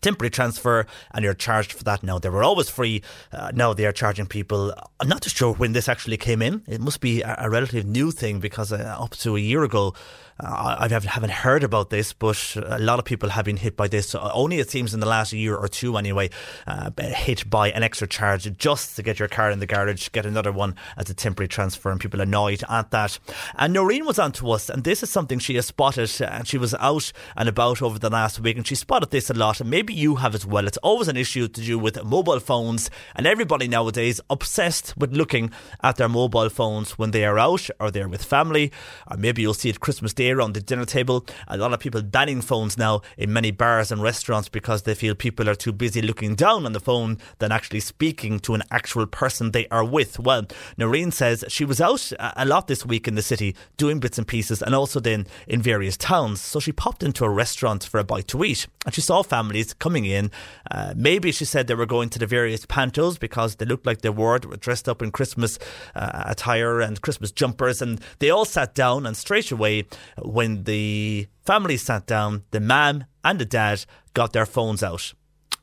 temporary transfer and you're charged for that now. They were always free. Uh, now they are charging people. I'm not too sure when this actually came in. It must be a, a relatively new thing, because uh, up to a year ago uh, I haven't heard about this, but a lot of people have been hit by this. Only, it seems, in the last year or two anyway, uh, hit by an extra charge just to get your car in the garage, get another one as a temporary transfer, and people annoyed at that. And Noreen was on to us, and this is something she has spotted, and she was out and about over the last week and she spotted this a lot, and maybe you have as well. It's always an issue to do with mobile phones, and everybody nowadays obsessed with looking at their mobile phones when they are out or they're with family, or maybe you'll see it Christmas Day around the dinner table. A lot of people banning phones now in many bars and restaurants because they feel people are too busy looking down on the phone than actually speaking to an actual person they are with. Well, Noreen says she was out a lot this week in the city doing bits and pieces, and also then in various towns. So she popped into a restaurant for a bite to eat, and she saw families coming in. Uh, maybe she said they were going to the various pantos because they looked like they were. They were dressed up in Christmas uh, attire and Christmas jumpers, and they all sat down, and straight away when the family sat down, the mam and the dad got their phones out.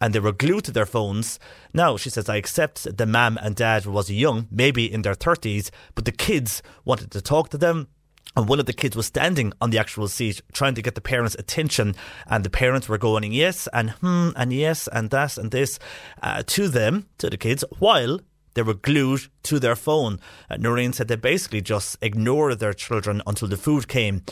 And they were glued to their phones. Now, she says, I accept the mam and dad was young, maybe in their thirties, but the kids wanted to talk to them. And one of the kids was standing on the actual seat trying to get the parents' attention. And the parents were going, yes, and hmm, and yes, and that, and this, uh, to them, to the kids, while they were glued to their phone. Uh, Noreen said they basically just ignored their children until the food came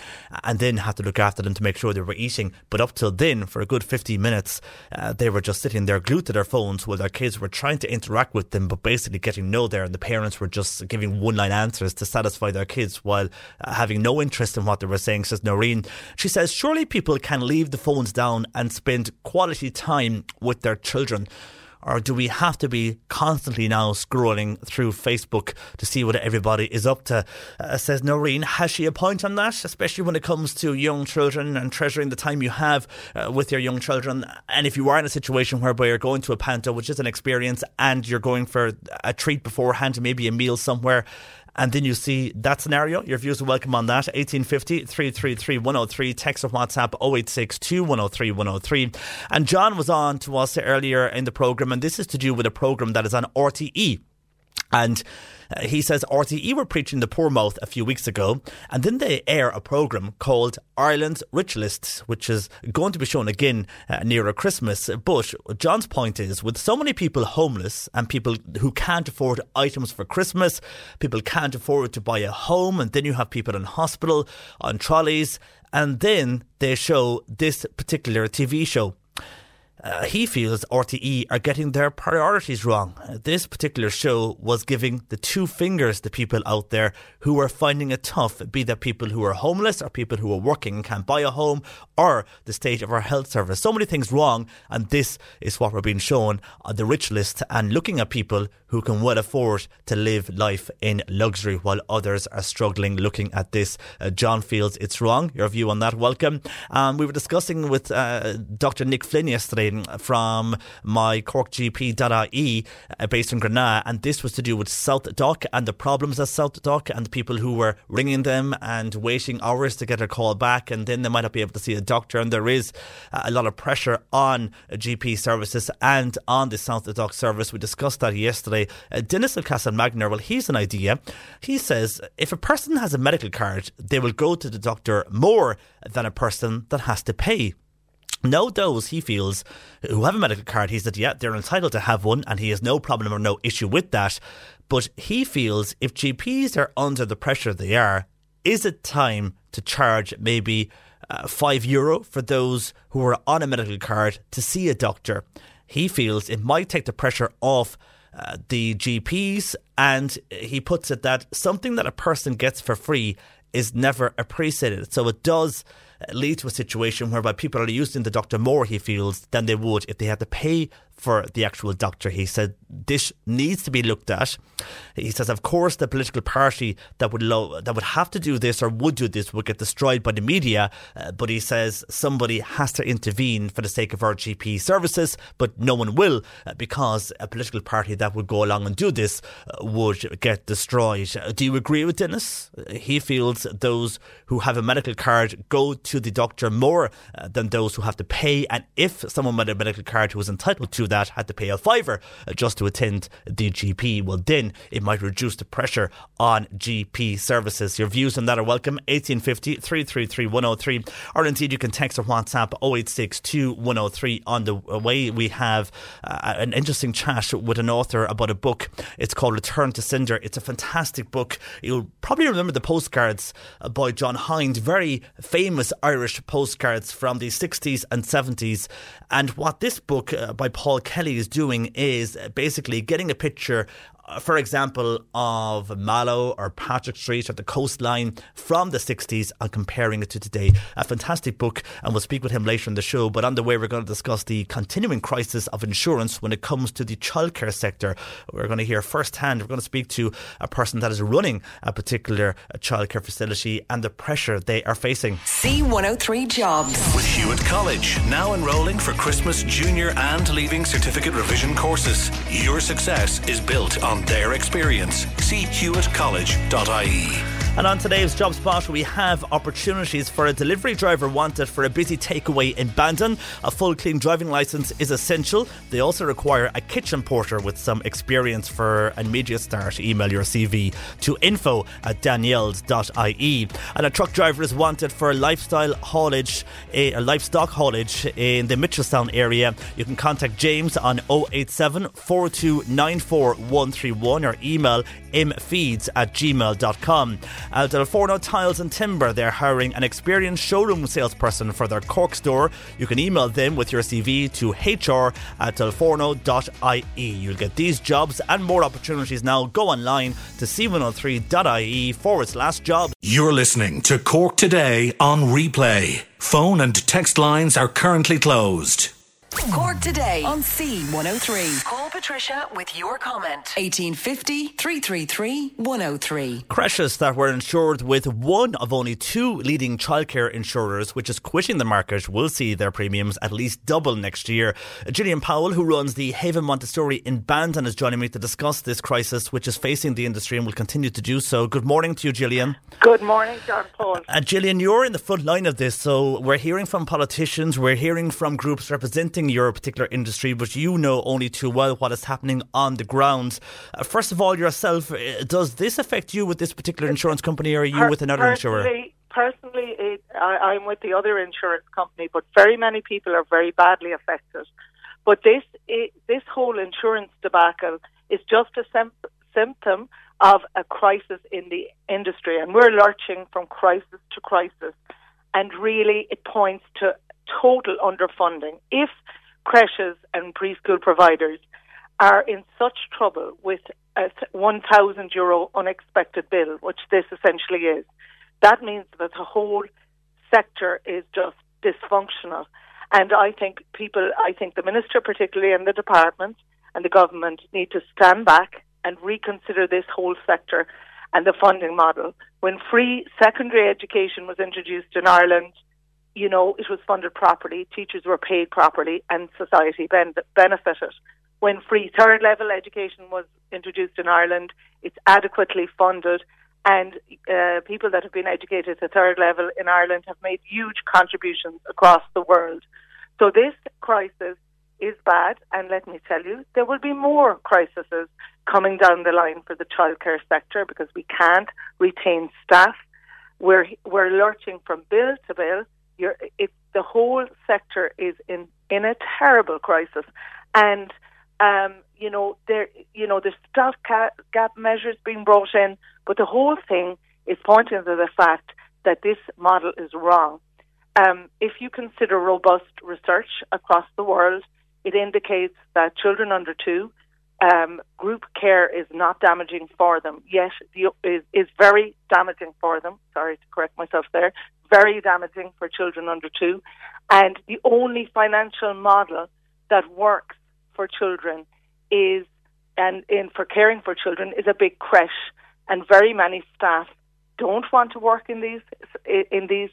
and then had to look after them to make sure they were eating. But up till then, for a good fifteen minutes, uh, they were just sitting there glued to their phones while their kids were trying to interact with them, but basically getting nowhere. And the parents were just giving one-line answers to satisfy their kids while uh, having no interest in what they were saying, says Noreen. She says, surely people can leave the phones down and spend quality time with their children. Or do we have to be constantly now scrolling through Facebook to see what everybody is up to? Uh, says Noreen, has she a point on that? Especially when it comes to young children and treasuring the time you have uh, with your young children. And if you are in a situation whereby you're going to a panto, which is an experience, and you're going for a treat beforehand, maybe a meal somewhere, and then you see that scenario, your views are welcome on that. eighteen fifty, three three three, one oh three, text or WhatsApp oh eight six two, one oh three, one oh three. And John was on to us earlier in the programme, and this is to do with a programme that is on R T E. And uh, he says R T E were preaching the poor mouth a few weeks ago, and then they air a programme called Ireland's Rich Lists, which is going to be shown again uh, nearer Christmas. But John's point is, with so many people homeless and people who can't afford items for Christmas, people can't afford to buy a home, and then you have people in hospital, on trolleys, and then they show this particular T V show. Uh, he feels R T E are getting their priorities wrong. Uh, this particular show was giving the two fingers to people out there who are finding it tough, be that people who are homeless or people who are working and can't buy a home, or the state of our health service. So many things wrong, and this is what we're being shown on the Rich List, and looking at people who can well afford to live life in luxury while others are struggling. Looking at this, uh, John feels it's wrong. Your view on that, welcome. Um, we were discussing with uh, Doctor Nick Flynn yesterday from my Cork G P dot I E uh, based in Granada, and this was to do with South Doc and the problems at South Doc and the people who were ringing them and waiting hours to get a call back, and then they might not be able to see a doctor, and there is uh, a lot of pressure on uh, G P services and on the South Doc service. We discussed that yesterday. Uh, Dennis of Castlemagner, well, he's an idea. He says if a person has a medical card, they will go to the doctor more than a person that has to pay. Now those, he feels, who have a medical card, he said, yeah, they're entitled to have one, and he has no problem or no issue with that. But he feels if G Ps are under the pressure they are, is it time to charge maybe uh, five euro for those who are on a medical card to see a doctor? He feels it might take the pressure off uh, the G Ps, and he puts it that something that a person gets for free is never appreciated. So it does lead to a situation whereby people are using the doctor more, he feels, than they would if they had to pay for the actual doctor. He said this needs to be looked at. He says, of course, the political party that would lo- that would have to do this or would do this would get destroyed by the media. Uh, but he says somebody has to intervene for the sake of our G P services, but no one will, uh, because a political party that would go along and do this uh, would get destroyed. Uh, do you agree with Dennis? Uh, he feels those who have a medical card go to the doctor more uh, than those who have to pay. And if someone with a medical card who is entitled to that had to pay a fiver just to attend the G P, well then it might reduce the pressure on G P services. Your views on that are welcome. Eighteen fifty, three three three, one oh three, or indeed you can text or WhatsApp oh eight six two, one oh three. On the way we have uh, an interesting chat with an author about a book. It's called Return to Cinder. It's a fantastic book. You'll probably remember the postcards by John Hind, very famous Irish postcards from the sixties and seventies, and what this book uh, by Paul Paul Kelly is doing is basically getting a picture for example, of Mallow or Patrick Street or the coastline from the sixties and comparing it to today. A fantastic book, and we'll speak with him later in the show. But on the way, we're going to discuss the continuing crisis of insurance when it comes to the childcare sector. We're going to hear firsthand, we're going to speak to a person that is running a particular childcare facility and the pressure they are facing. C one oh three Jobs. With Hewitt College, now enrolling for Christmas junior and leaving certificate revision courses. Your success is built on their experience. See hewitt college dot I E. And on today's Job Spot, we have opportunities for a delivery driver wanted for a busy takeaway in Bandon. A full clean driving licence is essential. They also require a kitchen porter with some experience for an immediate start. Email your C V to info at daniels dot I E. And a truck driver is wanted for a lifestyle haulage, a, a livestock haulage in the Mitchelstown area. You can contact James on oh eight seven, four two nine four, one three one or email m feeds at gmail dot com. Out at Alforno Tiles and Timber, they're hiring an experienced showroom salesperson for their Cork store. You can email them with your C V to h r at alforno dot I E. You'll get these jobs and more opportunities now. Go online to c one oh three dot I E forward slash job. You're listening to Cork Today on replay. Phone and text lines are currently closed. Cork Today on C one oh three. Call Patricia with your comment. eighteen fifty, three three three, one oh three. Creches that were insured with one of only two leading childcare insurers, which is quitting the market, will see their premiums at least double next year. Gillian Powell, who runs the Haven Montessori in Bandon, is joining me to discuss this crisis which is facing the industry and will continue to do so. Good morning to you, Gillian. Good morning, John Paul. Uh, Gillian, you're in the front line of this, so we're hearing from politicians, we're hearing from groups representing your particular industry, but you know only too well what is happening on the ground. Uh, first of all, yourself, does this affect you with this particular insurance company, or are you per- with another insurer? Personally, it, I, I'm with the other insurance company, but very many people are very badly affected. But this it, this whole insurance debacle is just a sem- symptom of a crisis in the industry, and we're lurching from crisis to crisis, and really it points to total underfunding. If creches and preschool providers are in such trouble with a one thousand euro unexpected bill, which this essentially is, that means that the whole sector is just dysfunctional. And I think people, I think the minister particularly and the department and the government need to stand back and reconsider this whole sector and the funding model. When free secondary education was introduced in Ireland, you know, it was funded properly, teachers were paid properly, and society ben- benefited. When free third-level education was introduced in Ireland, it's adequately funded, and uh, people that have been educated to third level in Ireland have made huge contributions across the world. So this crisis is bad, and let me tell you, there will be more crises coming down the line for the childcare sector because we can't retain staff. We're, we're lurching from bill to bill. You're, it, the whole sector is in, in a terrible crisis, and um, you know there you know there's stopgap measures being brought in, but the whole thing is pointing to the fact that this model is wrong. Um, if you consider robust research across the world, it indicates that children under two, um, group care is not damaging for them. Yet the, is is very damaging for them. Sorry to correct myself there. Very damaging for children under two, and the only financial model that works for children is and in for caring for children is a big creche, and very many staff don't want to work in these in these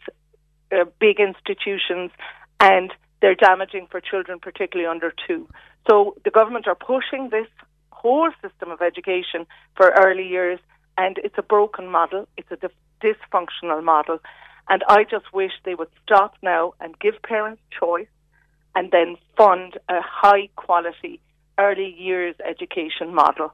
uh, big institutions, and they're damaging for children, particularly under two. So the government are pushing this whole system of education for early years, and it's a broken model. It's a dif- dysfunctional model. And I just wish they would stop now and give parents choice and then fund a high-quality early years education model.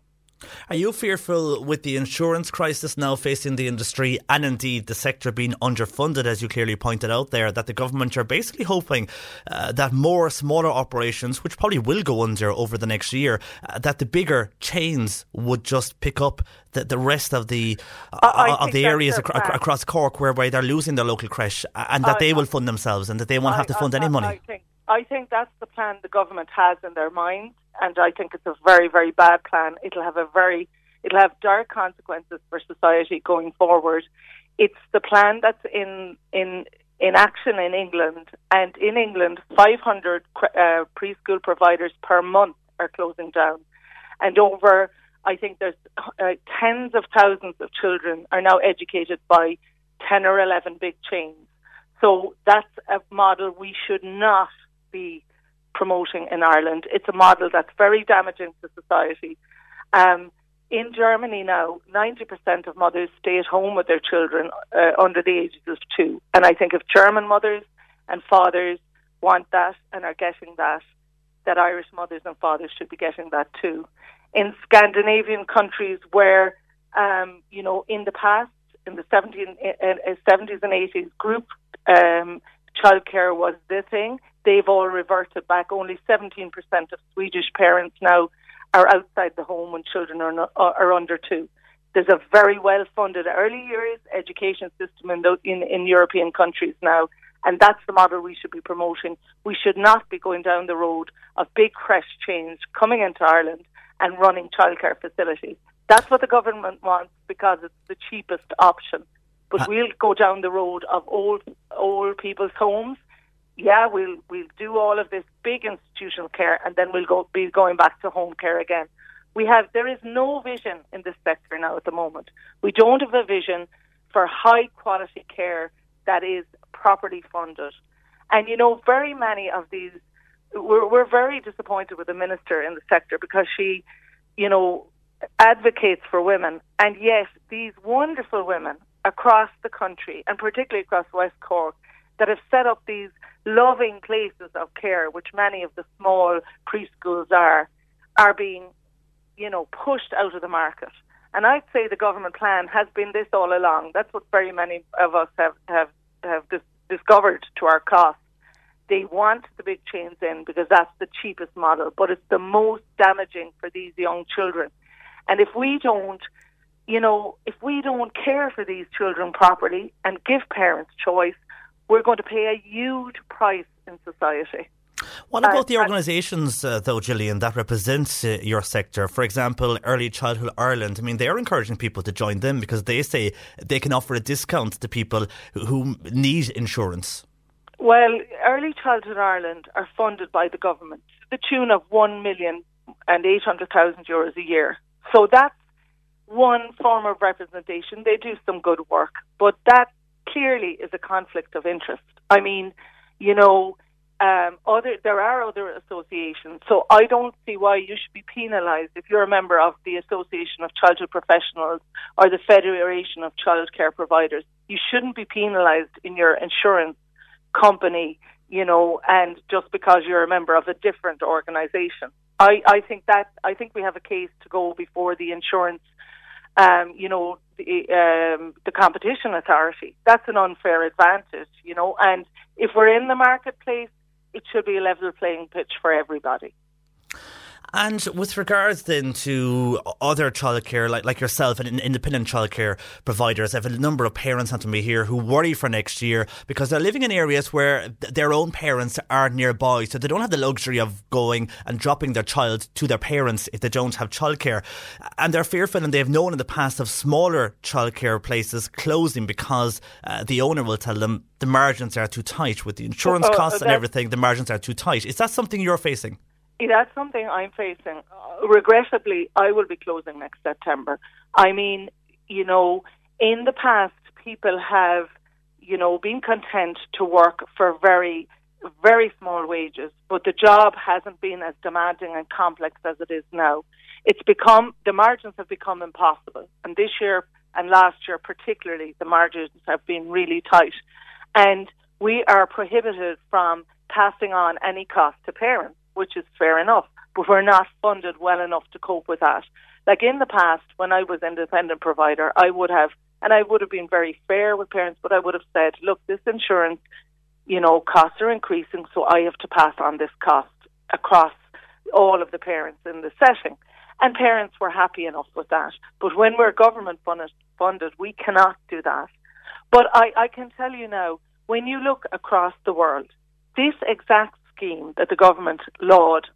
Are you fearful with the insurance crisis now facing the industry and indeed the sector being underfunded, as you clearly pointed out there, that the government are basically hoping uh, that more smaller operations, which probably will go under over the next year, uh, that the bigger chains would just pick up the, the rest of the uh, uh, of the areas ac- across Cork whereby they're losing their local creche, and that I, they will fund themselves and that they won't I, have to fund I, any money? I think, I think that's the plan the government has in their mind, and I think it's a very, very bad plan. It'll have a very, it'll have dire consequences for society going forward. It's the plan that's in in in action in England, and in England, five hundred uh, preschool providers per month are closing down, and over, I think there's uh, tens of thousands of children are now educated by ten or eleven big chains. So that's a model we should not be promoting in Ireland. It's a model that's very damaging to society. Um, in Germany now, ninety percent of mothers stay at home with their children uh, under the ages of two. And I think if German mothers and fathers want that and are getting that, that Irish mothers and fathers should be getting that too. In Scandinavian countries where, um, you know, in the past, in the seventies and eighties, group um, childcare was the thing. They've all reverted back. Only seventeen percent of Swedish parents now are outside the home when children are, not, are under two. There's a very well-funded early years education system in, those, in, in European countries now, and that's the model we should be promoting. We should not be going down the road of big creche chains coming into Ireland and running childcare facilities. That's what the government wants because it's the cheapest option. But we'll go down the road of old old people's homes. Yeah, we'll we'll do all of this big institutional care, and then we'll go be going back to home care again. We have there is no vision in this sector now at the moment. We don't have a vision for high quality care that is properly funded. And you know, very many of these, we're we're very disappointed with the minister in the sector because she, you know, advocates for women, and yet these wonderful women across the country and particularly across West Cork that have set up these loving places of care, which many of the small preschools are, are being, you know, pushed out of the market. And I'd say the government plan has been this all along. That's what very many of us have, have, have dis- discovered to our cost. They want the big chains in because that's the cheapest model, but it's the most damaging for these young children. And if we don't, you know, if we don't care for these children properly and give parents choice, we're going to pay a huge price in society. What about uh, the organisations, uh, though, Gillian, that represent uh, your sector? For example, Early Childhood Ireland. I mean, they're encouraging people to join them because they say they can offer a discount to people who need insurance. Well, Early Childhood Ireland are funded by the government to the tune of one million eight hundred thousand euros a year. So that's one form of representation. They do some good work, but that clearly is a conflict of interest. I mean, you know, um, other there are other associations, so I don't see why you should be penalised if you're a member of the Association of Childhood Professionals or the Federation of Childcare Providers. You shouldn't be penalised in your insurance company, you know, and just because you're a member of a different organisation. I, I think that I think we have a case to go before the insurance, um, you know, the, um, the competition authority. That's an unfair advantage, you know. And if we're in the marketplace, it should be a level playing pitch for everybody. And with regards then to other childcare, like, like yourself and independent childcare providers, I have a number of parents on to me here who worry for next year because they're living in areas where their own parents are nearby, so they don't have the luxury of going and dropping their child to their parents if they don't have childcare. And they're fearful, and they've known in the past of smaller childcare places closing because uh, the owner will tell them the margins are too tight with the insurance oh, costs oh, and everything, the margins are too tight. Is that something you're facing? That's something I'm facing. Uh, regrettably, I will be closing next September. I mean, you know, in the past, people have, you know, been content to work for very, very small wages, but the job hasn't been as demanding and complex as it is now. It's become, the margins have become impossible. And this year and last year particularly, the margins have been really tight. And we are prohibited from passing on any cost to parents, which is fair enough, but we're not funded well enough to cope with that. Like in the past, when I was independent provider, I would have, and I would have been very fair with parents, but I would have said, look, this insurance, you know, costs are increasing, so I have to pass on this cost across all of the parents in the setting. And parents were happy enough with that. But when we're government funded, we cannot do that. But I, I can tell you now, when you look across the world, this exact scheme that the government laud,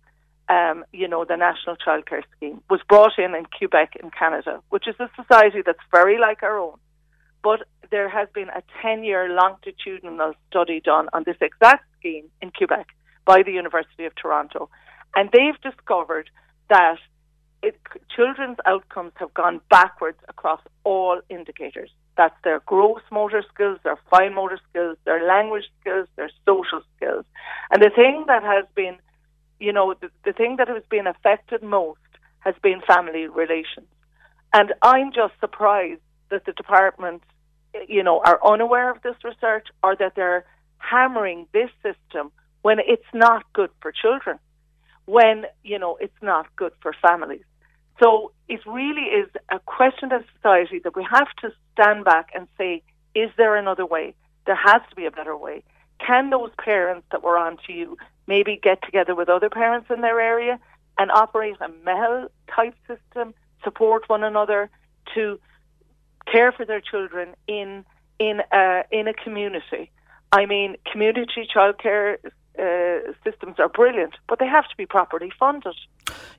um, you know, the National Childcare Scheme, was brought in in Quebec in Canada, which is a society that's very like our own. But there has been a ten-year longitudinal study done on this exact scheme in Quebec by the University of Toronto. And they've discovered that it, children's outcomes have gone backwards across all indicators. That's their gross motor skills, their fine motor skills, their language skills, their social skills. And the thing that has been, you know, the, the thing that has been affected most has been family relations. And I'm just surprised that the department, you know, are unaware of this research, or that they're hammering this system when it's not good for children, when, you know, it's not good for families. So it really is a question of society that we have to stand back and say, is there another way? There has to be a better way. Can those parents that were on to you maybe get together with other parents in their area and operate a MEL-type system, support one another to care for their children in in a, in a community? I mean, community childcare uh, systems are brilliant, but they have to be properly funded.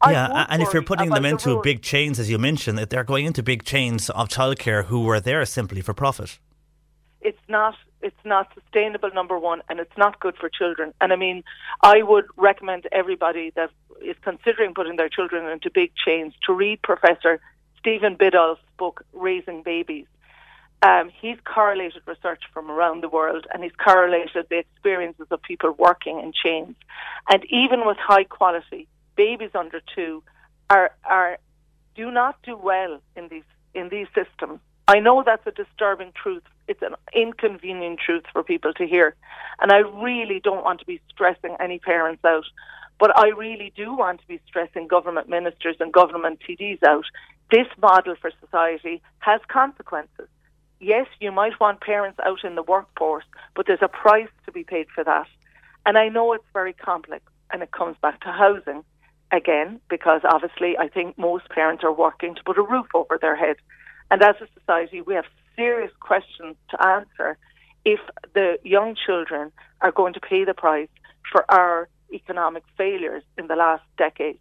Yeah, and if you're putting them into the big chains, as you mentioned, that they're going into big chains of childcare who were there simply for profit. It's not, it's not sustainable, number one, and it's not good for children. And I mean, I would recommend everybody that is considering putting their children into big chains to read Professor Stephen Biddulph's book, Raising Babies. Um, he's correlated research from around the world, and he's correlated the experiences of people working in chains. And even with high quality, babies under two are are do not do well in these in these systems. I know that's a disturbing truth. It's an inconvenient truth for people to hear. And I really don't want to be stressing any parents out. But I really do want to be stressing government ministers and government T Ds out. This model for society has consequences. Yes, you might want parents out in the workforce, but there's a price to be paid for that. And I know it's very complex, and it comes back to housing again, because obviously I think most parents are working to put a roof over their head. And as a society, we have serious questions to answer if the young children are going to pay the price for our economic failures in the last decade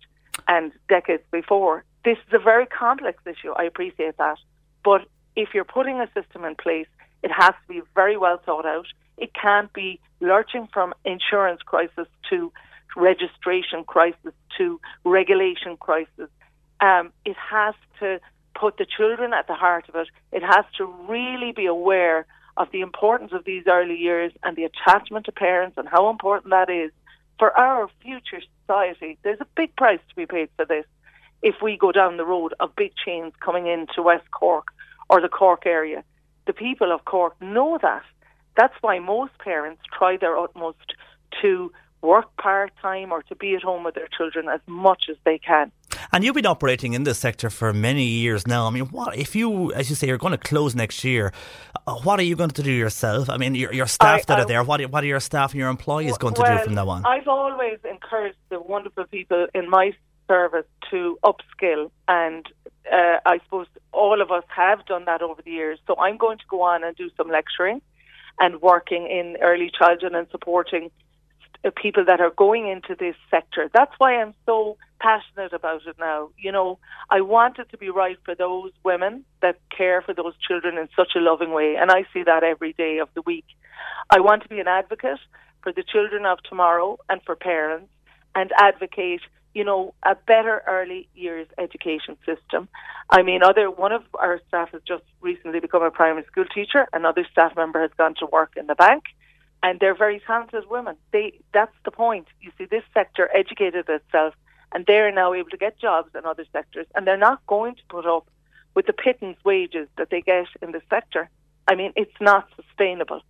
and decades before. This is a very complex issue, I appreciate that. But if you're putting a system in place, it has to be very well thought out. It can't be lurching from insurance crisis to registration crisis to regulation crisis. Um, it has to put the children at the heart of it. It has to really be aware of the importance of these early years and the attachment to parents and how important that is for our future society. There's a big price to be paid for this if we go down the road of big chains coming into West Cork or the Cork area. The people of Cork know that. That's why most parents try their utmost to work part-time or to be at home with their children as much as they can. And you've been operating in this sector for many years now. I mean, what if you, as you say, you're going to close next year, what are you going to do yourself? I mean, your, your staff I, that I, are there, what, what are your staff and your employees going well, to do from now on? I've always encouraged the wonderful people in my service to upskill, and uh, I suppose all of us have done that over the years. So I'm going to go on and do some lecturing and working in early childhood and supporting people that are going into this sector. That's why I'm so passionate about it now. You know, I want it to be right for those women that care for those children in such a loving way, and I see that every day of the week. I want to be an advocate for the children of tomorrow and for parents, and advocate, you know, a better early years education system. I mean, other one of our staff has just recently become a primary school teacher. Another staff member has gone to work in the bank. And they're very talented women. They, that's the point. You see, this sector educated itself, and they're now able to get jobs in other sectors, and they're not going to put up with the pittance wages that they get in the sector. I mean, it's not sustainable.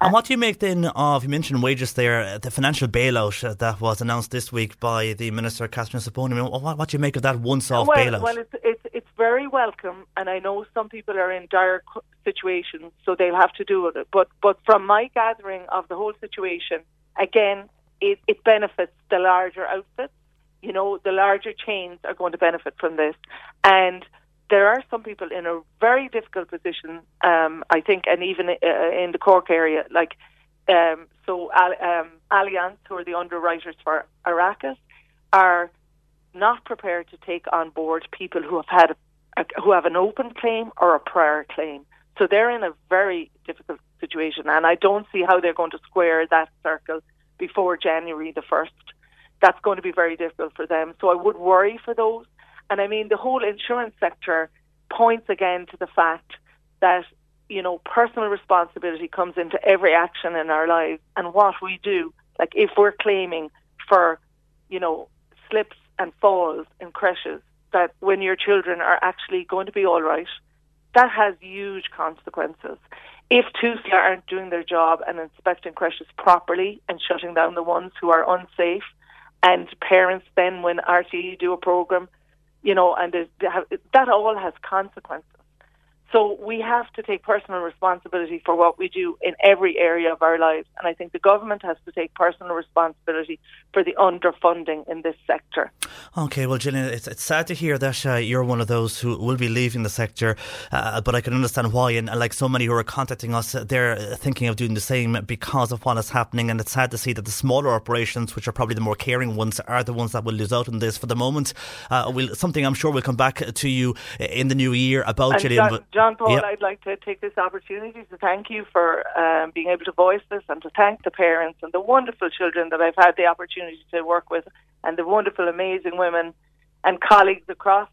And what do you make then of, you mentioned wages there, the financial bailout that was announced this week by the Minister, Catherine Sapone? I mean, what, what do you make of that once-off well, bailout? Well, it's, it's, it's very welcome, and I know some people are in dire situations, so they'll have to do it. But but from my gathering of the whole situation, again, it, it benefits the larger outfits. You know, the larger chains are going to benefit from this. And there are some people in a very difficult position, um, I think, and even uh, in the Cork area, like Um, so um, Allianz, who are the underwriters for Arrakis, are not prepared to take on board people who have had a, a, who have an open claim or a prior claim. So they're in a very difficult situation, and I don't see how they're going to square that circle before January the first. That's going to be very difficult for them. So I would worry for those. And I mean, the whole insurance sector points again to the fact that, you know, personal responsibility comes into every action in our lives and what we do. Like if we're claiming for, you know, slips and falls in creches, that when your children are actually going to be all right, that has huge consequences. If T U S L A aren't doing their job and inspecting creches properly and shutting down the ones who are unsafe, and parents then when R T E do a program, you know, and that all has consequences. So we have to take personal responsibility for what we do in every area of our lives. And I think the government has to take personal responsibility for the underfunding in this sector. OK, well, Gillian, it's, it's sad to hear that uh, you're one of those who will be leaving the sector, uh, but I can understand why. And like so many who are contacting us, they're thinking of doing the same because of what is happening. And it's sad to see that the smaller operations, which are probably the more caring ones, are the ones that will lose out on this for the moment. Uh, we'll, something I'm sure will come back to you in the new year about, and Gillian. John, John Paul, yep. I'd like to take this opportunity to thank you for um, being able to voice this, and to thank the parents and the wonderful children that I've had the opportunity to work with, and the wonderful, amazing women and colleagues across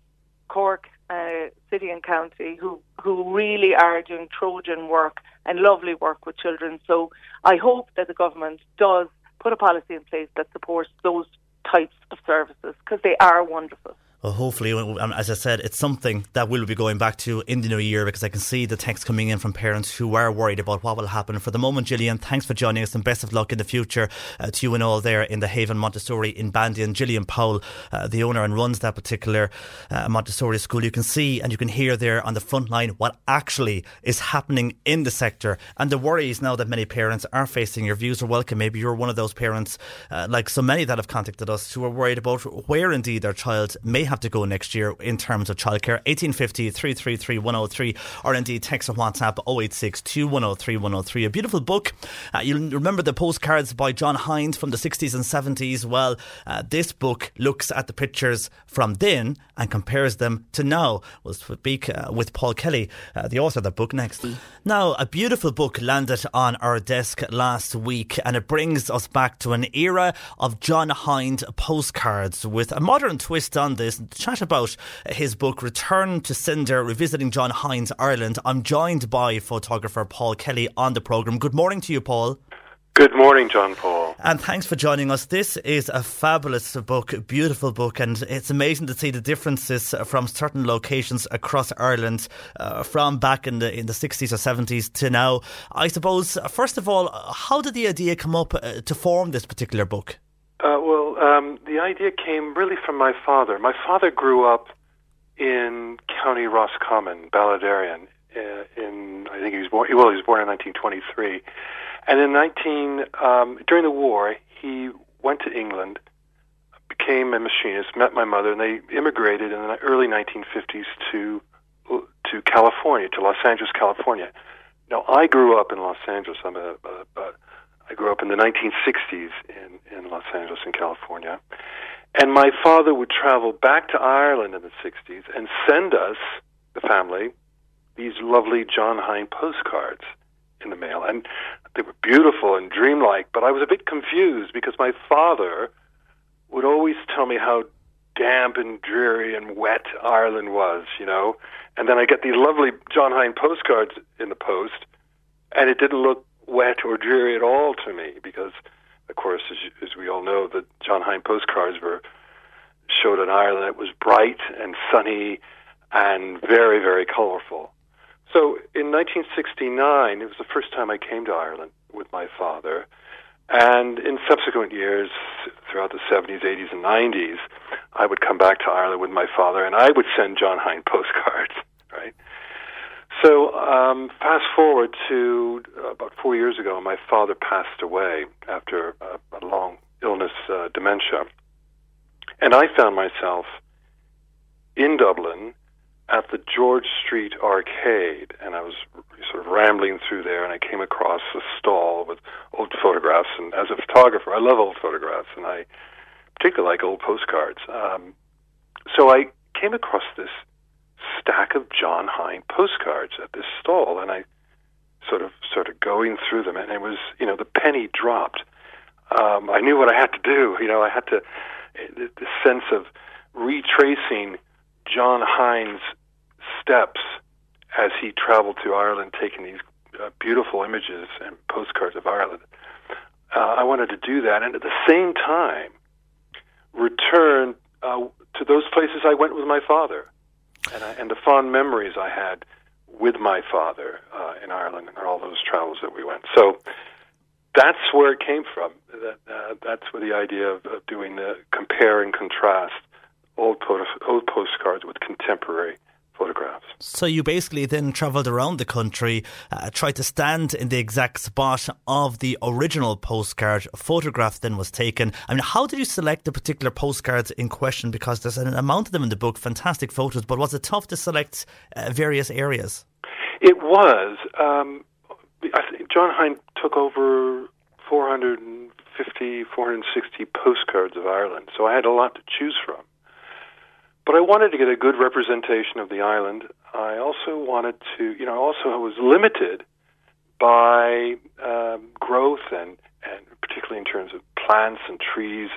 Cork uh, City and County who, who really are doing Trojan work and lovely work with children. So I hope that the government does put a policy in place that supports those types of services, because they are wonderful. Well, hopefully, as I said, it's something that we'll be going back to in the new year, because I can see the text coming in from parents who are worried about what will happen. For the moment, Gillian, thanks for joining us, and best of luck in the future uh, to you and all there in the Haven Montessori in Bandon. Gillian Powell, uh, the owner and runs that particular uh, Montessori school. You can see and you can hear there on the front line what actually is happening in the sector and the worries now that many parents are facing. Your views are welcome. Maybe you're one of those parents, uh, like so many that have contacted us, who are worried about where indeed their child may have to go next year in terms of childcare. eighteen fifty, three three three, one oh three, or indeed text and WhatsApp oh eight six, two one oh three, one oh three. A beautiful book. Uh, you'll remember the postcards by John Hines from the sixties and seventies. Well, uh, this book looks at the pictures from then and compares them to now. We'll speak uh, with Paul Kelly, uh, the author of that book, next. Now, a beautiful book landed on our desk last week, and it brings us back to an era of John Hines postcards with a modern twist on this. Chat about his book Return to Cinder, Revisiting John Hines Ireland. I'm joined by photographer Paul Kelly on the programme. Good morning to you, Paul. Good morning, John Paul. And thanks for joining us. This is a fabulous book, a beautiful book, and it's amazing to see the differences from certain locations across Ireland uh, from back in the in the sixties or seventies to now. I suppose, first of all, how did the idea come up uh, to form this particular book? Uh, well, um, the idea came really from my father. My father grew up in County Roscommon, Ballyderran. Uh, in I think he was born. Well, he was born in nineteen twenty-three, and in nineteen um, during the war, he went to England, became a machinist, met my mother, and they immigrated in the early nineteen fifties to to California, to Los Angeles, California. Now, I grew up in Los Angeles. I'm a, a, a I grew up in the nineteen sixties in, in Los Angeles in California. And my father would travel back to Ireland in the sixties and send us, the family, these lovely John Hines postcards in the mail. And they were beautiful and dreamlike, but I was a bit confused because my father would always tell me how damp and dreary and wet Ireland was, you know. And then I get these lovely John Hines postcards in the post, and it didn't look wet or dreary at all to me, because, of course, as, as we all know, the John Hines postcards were showed in Ireland. It was bright and sunny and very, very colorful. So in nineteen sixty-nine, it was the first time I came to Ireland with my father. And in subsequent years, throughout the seventies, eighties and nineties, I would come back to Ireland with my father, and I would send John Hines postcards, right? So um, fast forward to about four years ago, my father passed away after a, a long illness, uh, dementia. And I found myself in Dublin at the George Street Arcade, and I was sort of rambling through there, and I came across a stall with old photographs. And as a photographer, I love old photographs, and I particularly like old postcards. Um, so I came across this stack of John Hine postcards at this stall, and I sort of sort of going through them, and it was, you know, the penny dropped. Um, I knew what I had to do. You know, I had to, the sense of retracing John Hine's steps as he traveled to Ireland, taking these uh, beautiful images and postcards of Ireland. Uh, I wanted to do that, and at the same time, return uh, to those places I went with my father, and, I, and the fond memories I had with my father uh, in Ireland and all those travels that we went. So that's where it came from. That, uh, that's where the idea of, of doing the compare and contrast old photo, old postcards with contemporary photographs. So you basically then travelled around the country, uh, tried to stand in the exact spot of the original postcard. A photograph then was taken. I mean, how did you select the particular postcards in question? Because there's an amount of them in the book, fantastic photos, but was it tough to select uh, various areas? It was. Um, I think John Hine took over four hundred fifty, four hundred sixty postcards of Ireland, so I had a lot to choose from. But I wanted to get a good representation of the island. I also wanted to, you know, also I was limited by um, growth and, and particularly in terms of plants and trees.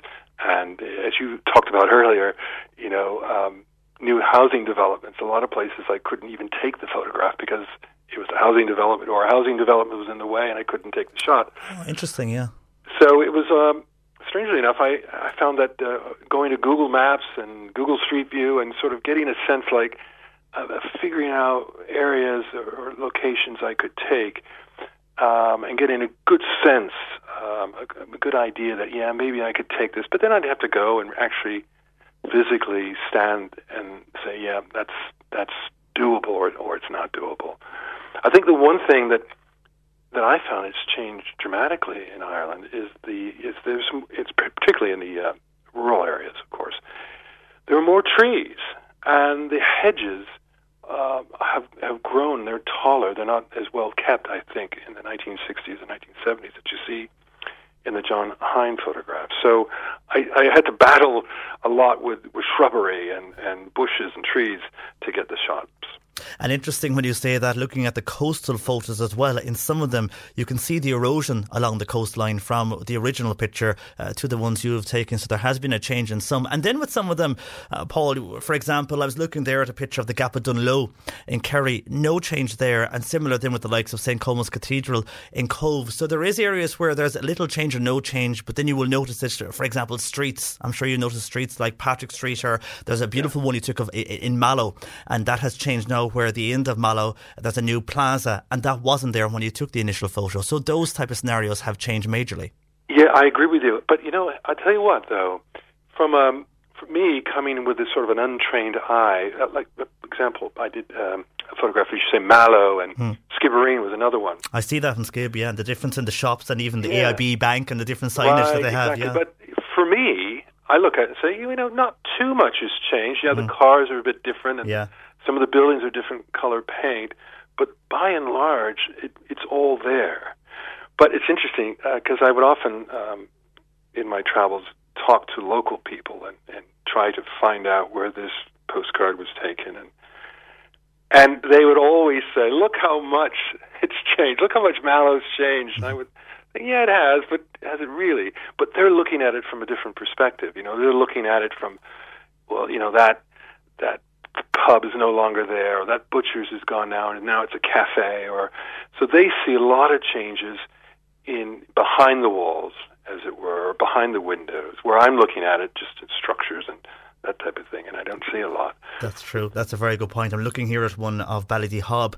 And as you talked about earlier, you know, um, new housing developments. A lot of places I couldn't even take the photograph because it was a housing development or a housing development was in the way and I couldn't take the shot. Oh, interesting, yeah. So it was... Um, Strangely enough, I, I found that uh, going to Google Maps and Google Street View and sort of getting a sense like uh, figuring out areas or, or locations I could take um, and getting a good sense, um, a, a good idea that, yeah, maybe I could take this. But then I'd have to go and actually physically stand and say, yeah, that's that's doable or, or it's not doable. I think the one thing that that I found it's changed dramatically in Ireland is the is there's it's particularly in the uh, rural areas, of course, there are more trees and the hedges uh, have have grown. They're taller. They're not as well kept, I think, in the nineteen sixties and nineteen seventies that you see in the John Hine photograph. So I, I had to battle a lot with, with shrubbery and, and bushes and trees to get the shots. And interesting when you say that, looking at the coastal photos as well, in some of them you can see the erosion along the coastline from the original picture uh, to the ones you've taken. So there has been a change in some. And then with some of them, uh, Paul, for example, I was looking there at a picture of the Gap of Dunlow in Kerry, no change there. And similar then with the likes of Saint Colman's Cathedral in Cobh. So there is areas where there's a little change or no change, but then you will notice that, for example, streets. I'm sure you notice streets like Patrick Street, or there's a beautiful one you took of in Mallow, and that has changed now, where the end of Mallow, there's a new plaza, and that wasn't there when you took the initial photo. So those type of scenarios have changed majorly. Yeah, I agree with you. But, you know, I'll tell you what, though, from um, for me coming with this sort of an untrained eye, like, for example, I did um, a photograph, you should say Mallow, and hmm. Skibbereen was another one. I see that in Skib, yeah, and the difference in the shops and even the yeah. A I B bank and the different signage right, that they exactly. have. Yeah. But for me, I look at it and say, you know, not too much has changed. Yeah, hmm. the cars are a bit different. And yeah. Some of the buildings are different color paint, but by and large, it, it's all there. But it's interesting because uh, I would often, um, in my travels, talk to local people and, and try to find out where this postcard was taken. And, and they would always say, look how much it's changed. Look how much Mallow's changed. And I would think, yeah, it has, but has it really? But they're looking at it from a different perspective. You know, they're looking at it from, well, you know, that that. The pub is no longer there, or that butcher's is gone now, and now it's a cafe. Or so they see a lot of changes in behind the walls, as it were, or behind the windows, where I'm looking at it just in structures and that type of thing, and I don't see a lot. That's true. That's a very good point. I'm looking here at one of Ballydehob,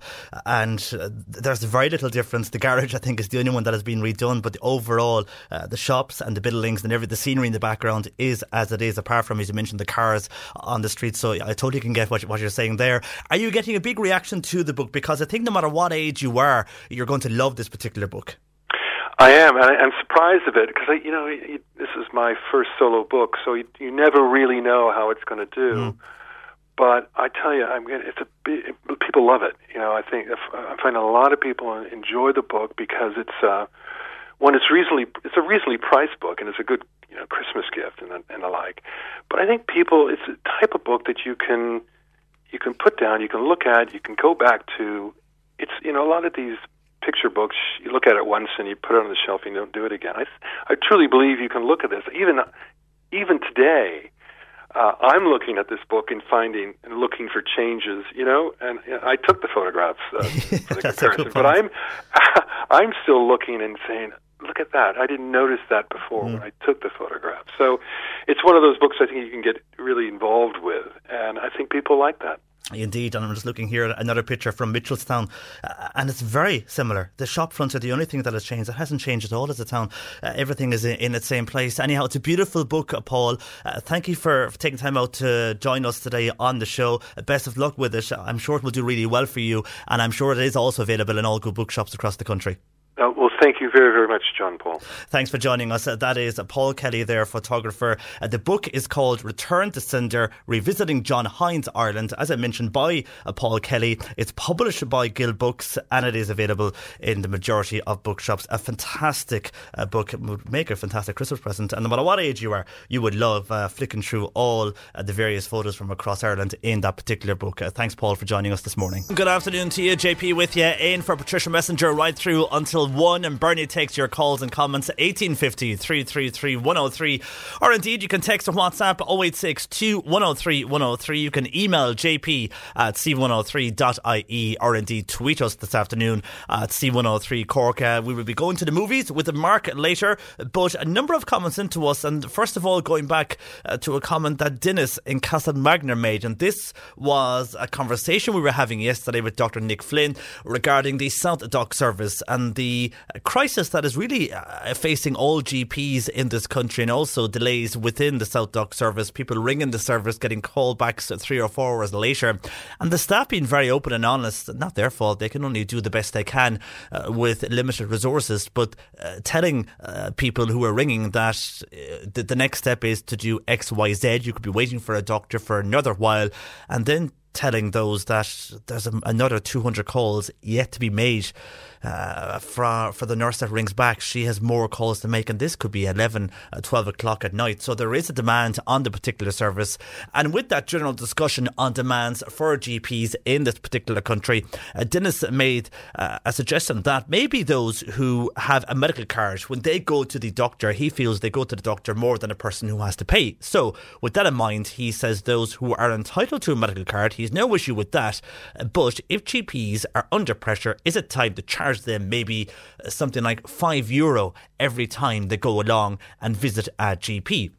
and uh, there's very little difference. The garage, I think, is the only one that has been redone, but the overall, uh, the shops and the buildings and every, the scenery in the background is as it is, apart from, as you mentioned, the cars on the street. So I totally can get what, what you're saying there. Are you getting a big reaction to the book? Because I think no matter what age you are, you're going to love this particular book. I am, and I'm surprised a bit, because, you know, it, this is my first solo book, so you, you never really know how it's going to do. Mm. But I tell you, I'm it's a people love it. You know, I think I find a lot of people enjoy the book because it's uh, one. It's reasonably it's a reasonably priced book, and it's a good you know Christmas gift and and the like. But I think people, it's a type of book that you can you can put down, you can look at, you can go back to. It's you know a lot of these picture books, you look at it once and you put it on the shelf and you don't do it again. I I truly believe you can look at this even even today. Uh, I'm looking at this book and finding and looking for changes, you know. And you know, I took the photographs uh, for the comparison, but I'm I'm still looking and saying, "Look at that! I didn't notice that before mm. when I took the photograph." So it's one of those books I think you can get really involved with, and I think people like that. Indeed, and I'm just looking here at another picture from Mitchelstown, uh, and it's very similar. The shop fronts are the only thing that has changed. It hasn't changed at all as a town. Uh, everything is in, in its same place. Anyhow, it's a beautiful book, Paul. Uh, thank you for, for taking time out to join us today on the show. Uh, best of luck with it. I'm sure it will do really well for you, and I'm sure it is also available in all good bookshops across the country. Uh, well, thank you very, very much, John Paul. Thanks for joining us. Uh, that is uh, Paul Kelly there, photographer. Uh, the book is called Return to Cinder, Revisiting John Hines Ireland, as I mentioned, by uh, Paul Kelly. It's published by Guild Books and it is available in the majority of bookshops. A fantastic uh, book. It would make a fantastic Christmas present. And no matter what age you are, you would love uh, flicking through all uh, the various photos from across Ireland in that particular book. Uh, thanks, Paul, for joining us this morning. Good afternoon to you, J P, with you. In for Patricia Messenger right through until one, and Bernie takes your calls and comments at eighteen fifty, three three three, one oh three, or indeed you can text or WhatsApp oh eight six two, one oh three, one oh three. You can email j p at c one oh three dot i e, or indeed tweet us this afternoon at c one oh three cork. Uh, we will be going to the movies with the Mark later, but a number of comments into us, and first of all going back uh, to a comment that Dennis in Castlemagner made, and this was a conversation we were having yesterday with Doctor Nick Flynn regarding the South Doc service and the The crisis that is really uh, facing all G Ps in this country, and also delays within the South Dock service, people ringing the service, getting callbacks three or four hours later, and the staff being very open and honest, not their fault, they can only do the best they can uh, with limited resources, but uh, telling uh, people who are ringing that uh, the, the next step is to do X Y Z, you could be waiting for a doctor for another while, and then telling those that there's a, another two hundred calls yet to be made uh, for for the nurse that rings back. She has more calls to make, and this could be eleven, twelve o'clock at night. So there is a demand on the particular service. And with that general discussion on demands for G Ps in this particular country, uh, Dennis made uh, a suggestion that maybe those who have a medical card, when they go to the doctor, he feels they go to the doctor more than a person who has to pay. So with that in mind, he says those who are entitled to a medical card, he's no issue with that, but if G Ps are under pressure, is it time to charge them maybe something like five euro every time they go along and visit a G P?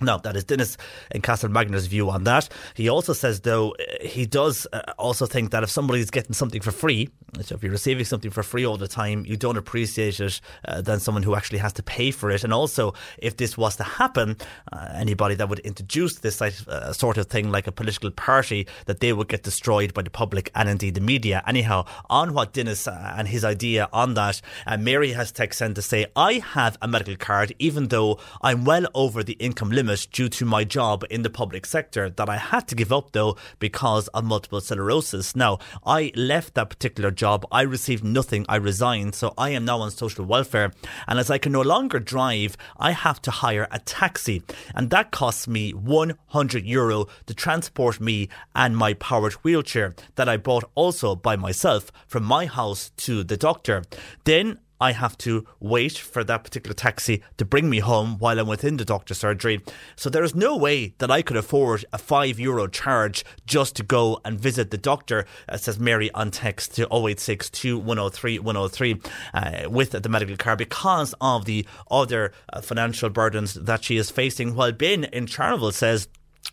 Now, that is Dennis in Castlemagner's view on that. He also says, though, he does also think that if somebody's getting something for free, so if you're receiving something for free all the time, you don't appreciate it uh, than someone who actually has to pay for it. And also, if this was to happen, uh, anybody that would introduce this uh, sort of thing, like a political party, that they would get destroyed by the public and indeed the media. Anyhow, on what Dennis uh, and his idea on that, uh, Mary has text sent to say, I have a medical card, even though I'm well over the income limit due to my job in the public sector that I had to give up, though, because of multiple sclerosis. Now, I left that particular job. I received nothing. I resigned. So I am now on social welfare. And as I can no longer drive, I have to hire a taxi. And that costs me one hundred euro to transport me and my powered wheelchair that I bought also by myself from my house to the doctor. Then I have to wait for that particular taxi to bring me home while I'm within the doctor's surgery. So there is no way that I could afford a five euro charge just to go and visit the doctor, uh, says Mary on text to oh eight six two, one oh three, one oh three uh, with the medical card, because of the other uh, financial burdens that she is facing. While Ben in Charleville says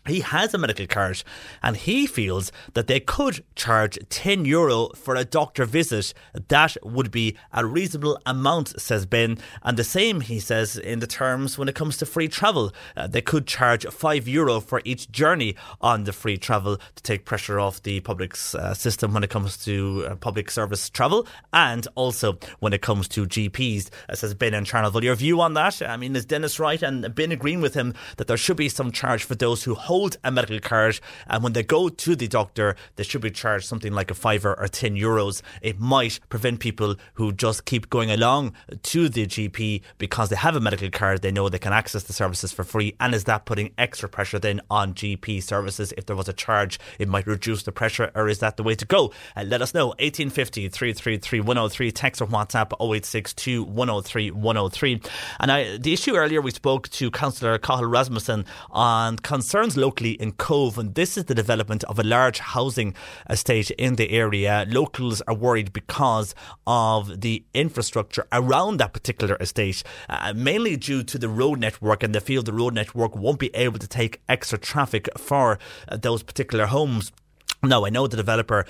he has a medical card and he feels that they could charge ten euro for a doctor visit. That would be a reasonable amount, says Ben. And the same, he says, in the terms when it comes to free travel. Uh, they could charge five euro for each journey on the free travel to take pressure off the public uh, system when it comes to uh, public service travel, and also when it comes to G Ps, uh, says Ben and Charleville. Your view on that? I mean, is Dennis right and Ben agreeing with him that there should be some charge for those who hold a medical card, and when they go to the doctor, they should be charged something like a fiver or ten euros. It might prevent people who just keep going along to the G P because they have a medical card. They know they can access the services for free. And is that putting extra pressure then on G P services? If there was a charge, it might reduce the pressure, or is that the way to go? Uh, let us know. eighteen fifty, three three three, one oh three, text or WhatsApp oh eight six two, one oh three, one oh three. And I, the issue earlier, we spoke to Councillor Cahal Rasmussen on concerns locally in Cobh, and this is the development of a large housing estate in the area. Locals are worried because of the infrastructure around that particular estate, uh, mainly due to the road network, and they feel the road network won't be able to take extra traffic for uh, those particular homes. Now, I know the developer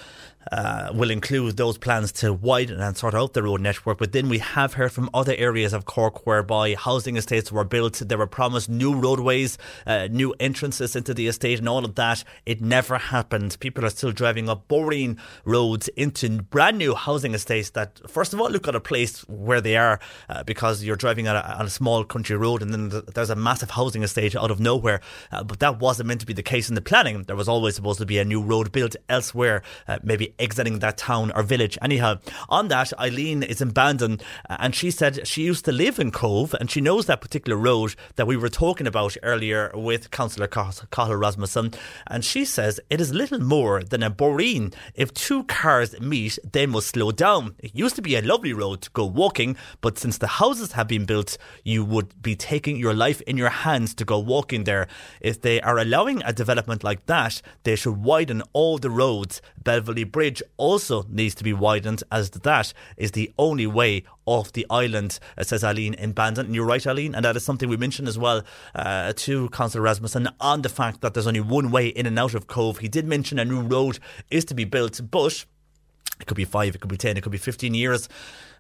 uh, will include those plans to widen and sort out the road network, but then we have heard from other areas of Cork whereby housing estates were built, they were promised new roadways, uh, new entrances into the estate and all of that. It never happened. People are still driving up boring roads into brand new housing estates that, first of all, look at a place where they are, uh, because you're driving on a, on a small country road and then there's a massive housing estate out of nowhere, uh, but that wasn't meant to be the case in the planning. There was always supposed to be a new road built elsewhere, uh, maybe exiting that town or village. Anyhow, on that, Eileen is in Bandon, uh, and she said she used to live in Cobh and she knows that particular road that we were talking about earlier with Councillor Cahal Rasmussen, and she says it is little more than a boreen. If two cars meet, they must slow down. It used to be a lovely road to go walking, but since the houses have been built, you would be taking your life in your hands to go walking there. If they are allowing a development like that, they should widen all the roads. Belvelly Bridge also needs to be widened, as that is the only way off the island, says Eileen in Bandon. And you're right, Eileen, and that is something we mentioned as well uh, to Councillor Rasmussen on the fact that there's only one way in and out of Cobh. He did mention a new road is to be built, but it could be five, it could be ten, it could be fifteen years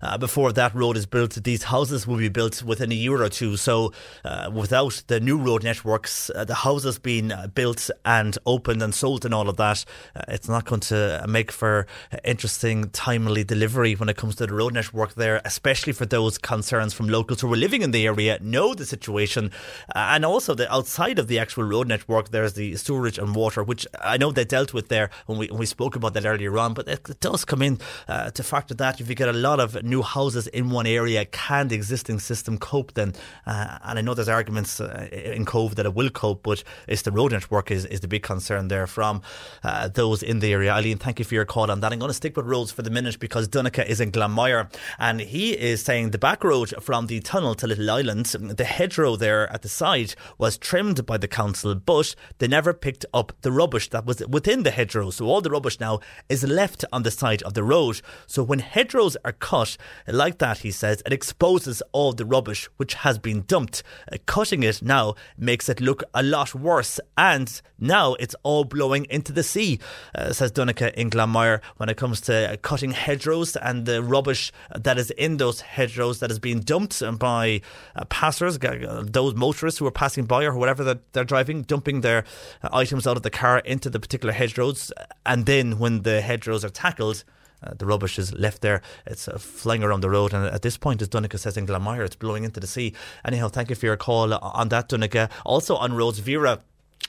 uh, before that road is built. These houses will be built within a year or two. So uh, without the new road networks, uh, the houses being built and opened and sold and all of that, uh, it's not going to make for interesting, timely delivery when it comes to the road network there, especially for those concerns from locals who were living in the area, know the situation. Uh, and also the outside of the actual road network, there's the sewerage and water, which I know they dealt with there when we, when we spoke about that earlier on, but it, it does come in uh, to factor that if you get a lot of new houses in one area, can the existing system cope then? Uh, and I know there's arguments uh, in Cobh that it will cope, but it's the road network is, is the big concern there from uh, those in the area. Eileen, thank you for your call on that. I'm going to stick with roads for the minute because Dunica is in Glanmire and he is saying the back road from the tunnel to Little Island, the hedgerow there at the side was trimmed by the council, but they never picked up the rubbish that was within the hedgerow. So all the rubbish now is left on the side of the road. So when hedgerows are cut like that, he says, it exposes all the rubbish which has been dumped. Uh, cutting it now makes it look a lot worse, and now it's all blowing into the sea, uh, says Dunica in Glanmire, when it comes to uh, cutting hedgerows and the rubbish that is in those hedgerows that is being dumped by uh, passers, those motorists who are passing by or whatever that they're driving, dumping their uh, items out of the car into the particular hedgerows, and then when the hedgerows are tackled, Uh, the rubbish is left there. It's uh, flying around the road. And at this point, as Dunica says in Glanmire, it's blowing into the sea. Anyhow, thank you for your call on that, Dunica. Also on roads, Vera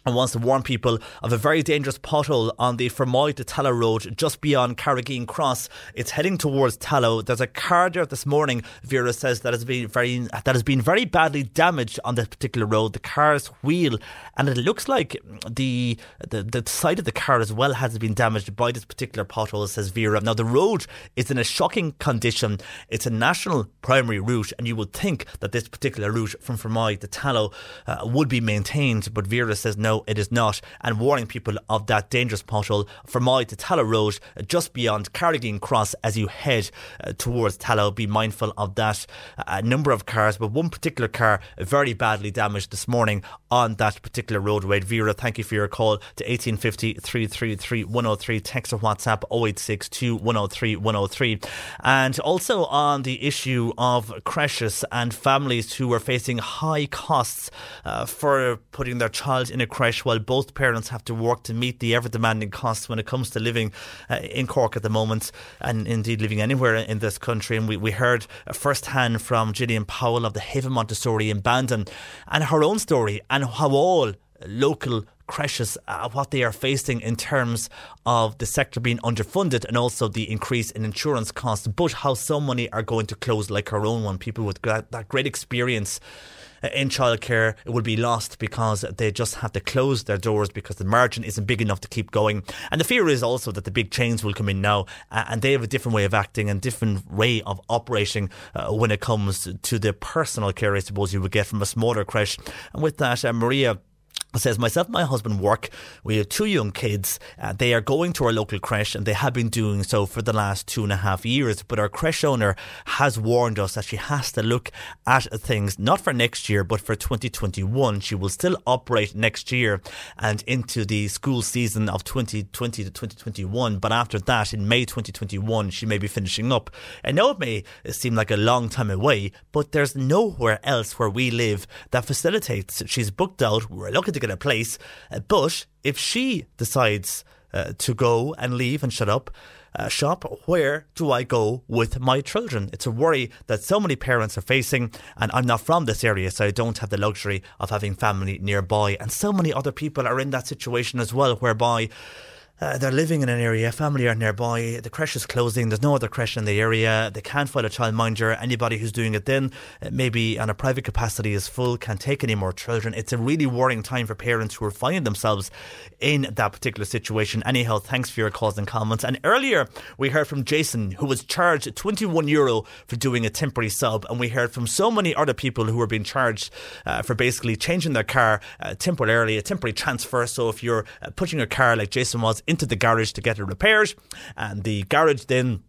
and wants to warn people of a very dangerous pothole on the Fermoy to Tallow Road just beyond Carrigeen Cross. It's heading towards Tallow. There's a car there this morning, Vera says, that has been very that has been very badly damaged on that particular road. The car's wheel, and it looks like the, the, the side of the car as well has been damaged by this particular pothole, says Vera. Now the road is in a shocking condition. It's a national primary route, and you would think that this particular route from Fermoy to Tallow uh, would be maintained, but Vera says no, it is not, and warning people of that dangerous pothole from Fermoy to Tallow Road just beyond Carrigeen Cross as you head uh, towards Tallow. Be mindful of that. A number of cars, but one particular car very badly damaged this morning on that particular roadway. Vera, thank you for your call to eighteen fifty, three three three, one oh three, text or WhatsApp oh eight six two, one oh three, one oh three. And also on the issue of creches and families who are facing high costs uh, for putting their child in a creche while both parents have to work to meet the ever-demanding costs when it comes to living uh, in Cork at the moment, and indeed living anywhere in this country. And we, we heard firsthand from Gillian Powell of the Haven Montessori in Bandon and her own story and how all local creches, uh, what they are facing in terms of the sector being underfunded and also the increase in insurance costs, but how so many are going to close like her own one. People with that, that great experience in childcare, it will be lost because they just have to close their doors because the margin isn't big enough to keep going. And the fear is also that the big chains will come in now, uh, and they have a different way of acting and different way of operating uh, when it comes to the personal care, I suppose, you would get from a smaller creche. And with that, uh, Maria says, myself and my husband work. We have two young kids. Uh, they are going to our local creche and they have been doing so for the last two and a half years. But our creche owner has warned us that she has to look at things, not for next year, but for twenty twenty-one. She will still operate next year and into the school season of twenty twenty to twenty twenty-one. But after that, in May twenty twenty-one, she may be finishing up. And now it may seem like a long time away, but there's nowhere else where we live that facilitates. She's booked out. We're lucky to get a place, but if she decides uh, to go and leave and shut up uh, shop, where do I go with my children? It's a worry that so many parents are facing, and I'm not from this area, so I don't have the luxury of having family nearby. And so many other people are in that situation as well, whereby Uh, they're living in an area, family are nearby, the creche is closing, there's no other creche in the area, they can't find a childminder, anybody who's doing it then, uh, maybe on a private capacity is full, can't take any more children. It's a really worrying time for parents who are finding themselves in that particular situation. Anyhow, thanks for your calls and comments. And earlier we heard from Jason, who was charged twenty-one euro for doing a temporary sub, and we heard from so many other people who were being charged uh, for basically changing their car uh, temporarily, a temporary transfer. So if you're uh, pushing your car like Jason was into the garage to get it repaired, and the garage then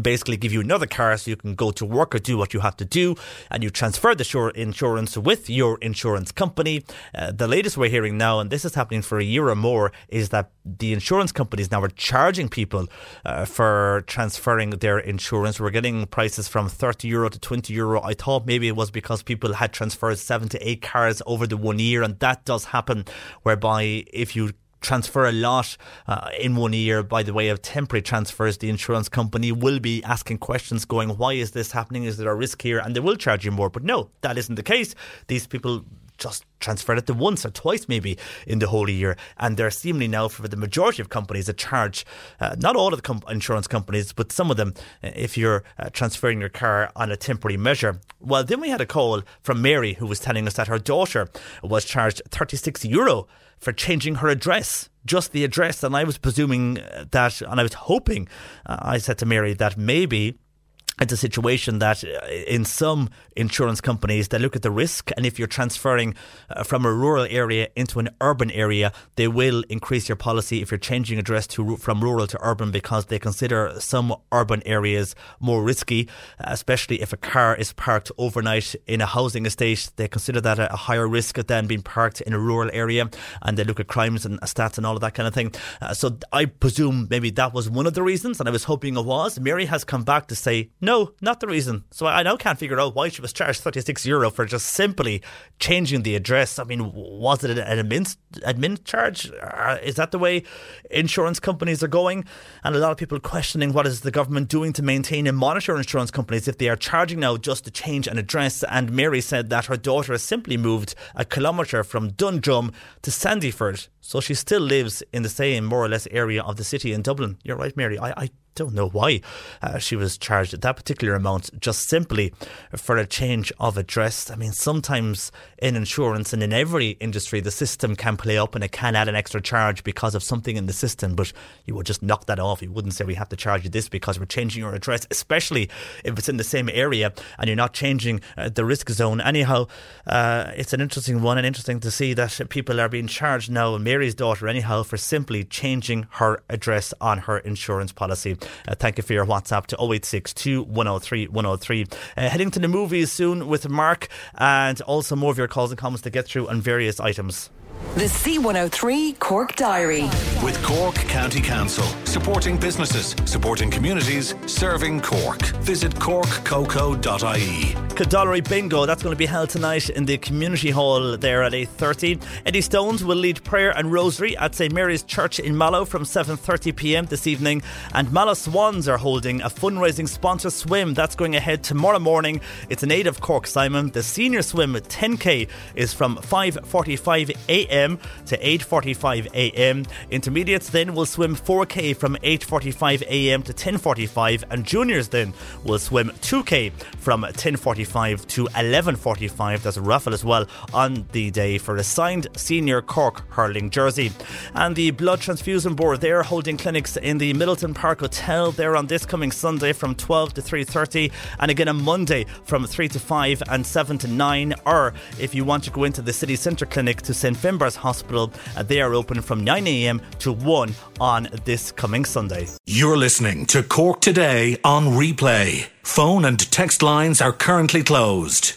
basically give you another car so you can go to work or do what you have to do, and you transfer the insurance with your insurance company. Uh, the latest we're hearing now, and this is happening for a year or more, is that the insurance companies now are charging people uh, for transferring their insurance. We're getting prices from thirty euro to twenty euro. I thought maybe it was because people had transferred seven to eight cars over the one year, and that does happen, whereby if you transfer a lot uh, in one year by the way of temporary transfers, the insurance company will be asking questions going, why is this happening? Is there a risk here? And they will charge you more. But no, that isn't the case. These people just transferred it to once or twice maybe in the whole year, and they're seemingly now for the majority of companies a charge, uh, not all of the com- insurance companies, but some of them, if you're uh, transferring your car on a temporary measure. Well, then we had a call from Mary, who was telling us that her daughter was charged thirty-six euro for changing her address, just the address. And I was presuming that, and I was hoping, uh, I said to Mary that maybe it's a situation that in some insurance companies, they look at the risk, and if you're transferring uh, from a rural area into an urban area, they will increase your policy if you're changing address to from rural to urban, because they consider some urban areas more risky, especially if a car is parked overnight in a housing estate. They consider that a higher risk than being parked in a rural area, and they look at crimes and stats and all of that kind of thing. Uh, so I presume maybe that was one of the reasons, and I was hoping it was. Mary has come back to say, no, No, not the reason. So I now can't figure out why she was charged thirty-six euro for just simply changing the address. I mean, was it an admin, admin charge? Is that the way insurance companies are going? And a lot of people questioning, what is the government doing to maintain and monitor insurance companies if they are charging now just to change an address? And Mary said that her daughter has simply moved a kilometre from Dundrum to Sandyford. So she still lives in the same more or less area of the city in Dublin. You're right, Mary. I, I don't know why uh, she was charged that particular amount just simply for a change of address. I mean, sometimes in insurance and in every industry, the system can play up and it can add an extra charge because of something in the system, but you would just knock that off. You wouldn't say we have to charge you this because we're changing your address, especially if it's in the same area and you're not changing uh, the risk zone. Anyhow, uh, it's an interesting one, and interesting to see that people are being charged now, Mary's daughter anyhow, for simply changing her address on her insurance policy. Uh, thank you for your WhatsApp to oh eight six two, one oh three, one oh three. Uh, heading to the movies soon with Mark, and also more of your calls and comments to get through on various items. The C one oh three Cork Diary. With Cork County Council. Supporting businesses, supporting communities, serving Cork. Visit cork coco dot i e. Codollery Bingo, that's going to be held tonight in the community hall there at eight thirty. Eddie Stones will lead prayer and rosary at Saint Mary's Church in Mallow from seven thirty p m this evening. And Mallow Swans are holding a fundraising sponsor swim. That's going ahead tomorrow morning. It's in aid of Cork Simon. The senior swim ten k is from five forty-five a m eight a.m. to eight forty-five a.m. Intermediates then will swim four k from eight forty-five a.m. to ten forty-five, and juniors then will swim two k from ten forty-five to eleven forty-five. There's a raffle as well on the day for a signed senior Cork hurling jersey. And the Blood Transfusion Board, they're holding clinics in the Middleton Park Hotel. They're on this coming Sunday from twelve to three thirty, and again on Monday from three to five and seven to nine. Or if you want to go into the city centre clinic to St Finbarr's Hospital, they are open from nine a.m. to one on this coming Sunday. You're listening to Cork Today on replay. Phone and text lines are currently closed.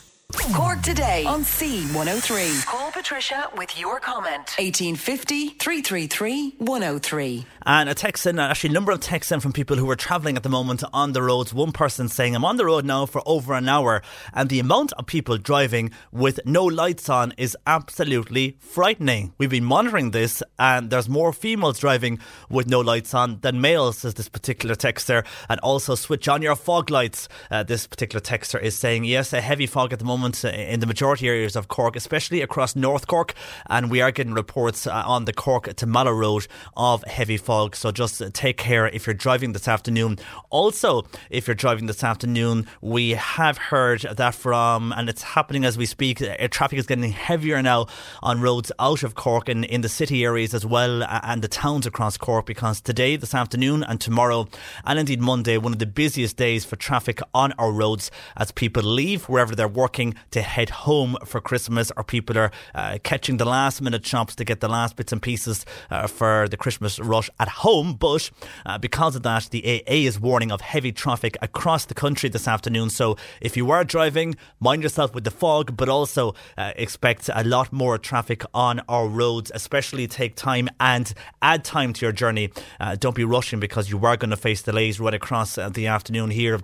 Cork Today on C one oh three. Call Patricia with your comment. eighteen fifty, three three three, one oh three. And a text in, actually a number of texts in from people who are travelling at the moment on the roads. One person saying, I'm on the road now for over an hour and the amount of people driving with no lights on is absolutely frightening. We've been monitoring this and there's more females driving with no lights on than males, says this particular texter. And also switch on your fog lights. Uh, this particular texter is saying, yes, a heavy fog at the moment in the majority areas of Cork, especially across North Cork, and we are getting reports uh, on the Cork to Mallow Road of heavy fog, so just take care if you're driving this afternoon. Also, if you're driving this afternoon, we have heard that from, and it's happening as we speak, uh, traffic is getting heavier now on roads out of Cork and in the city areas as well, uh, and the towns across Cork, because today, this afternoon and tomorrow, and indeed Monday, one of the busiest days for traffic on our roads as people leave wherever they're working to head home for Christmas, or people are uh, catching the last minute shops to get the last bits and pieces uh, for the Christmas rush at home. But uh, because of that, the A A is warning of heavy traffic across the country this afternoon. So if you are driving, mind yourself with the fog, but also uh, expect a lot more traffic on our roads. Especially take time and add time to your journey. Uh, don't be rushing, because you are going to face delays right across uh, the afternoon here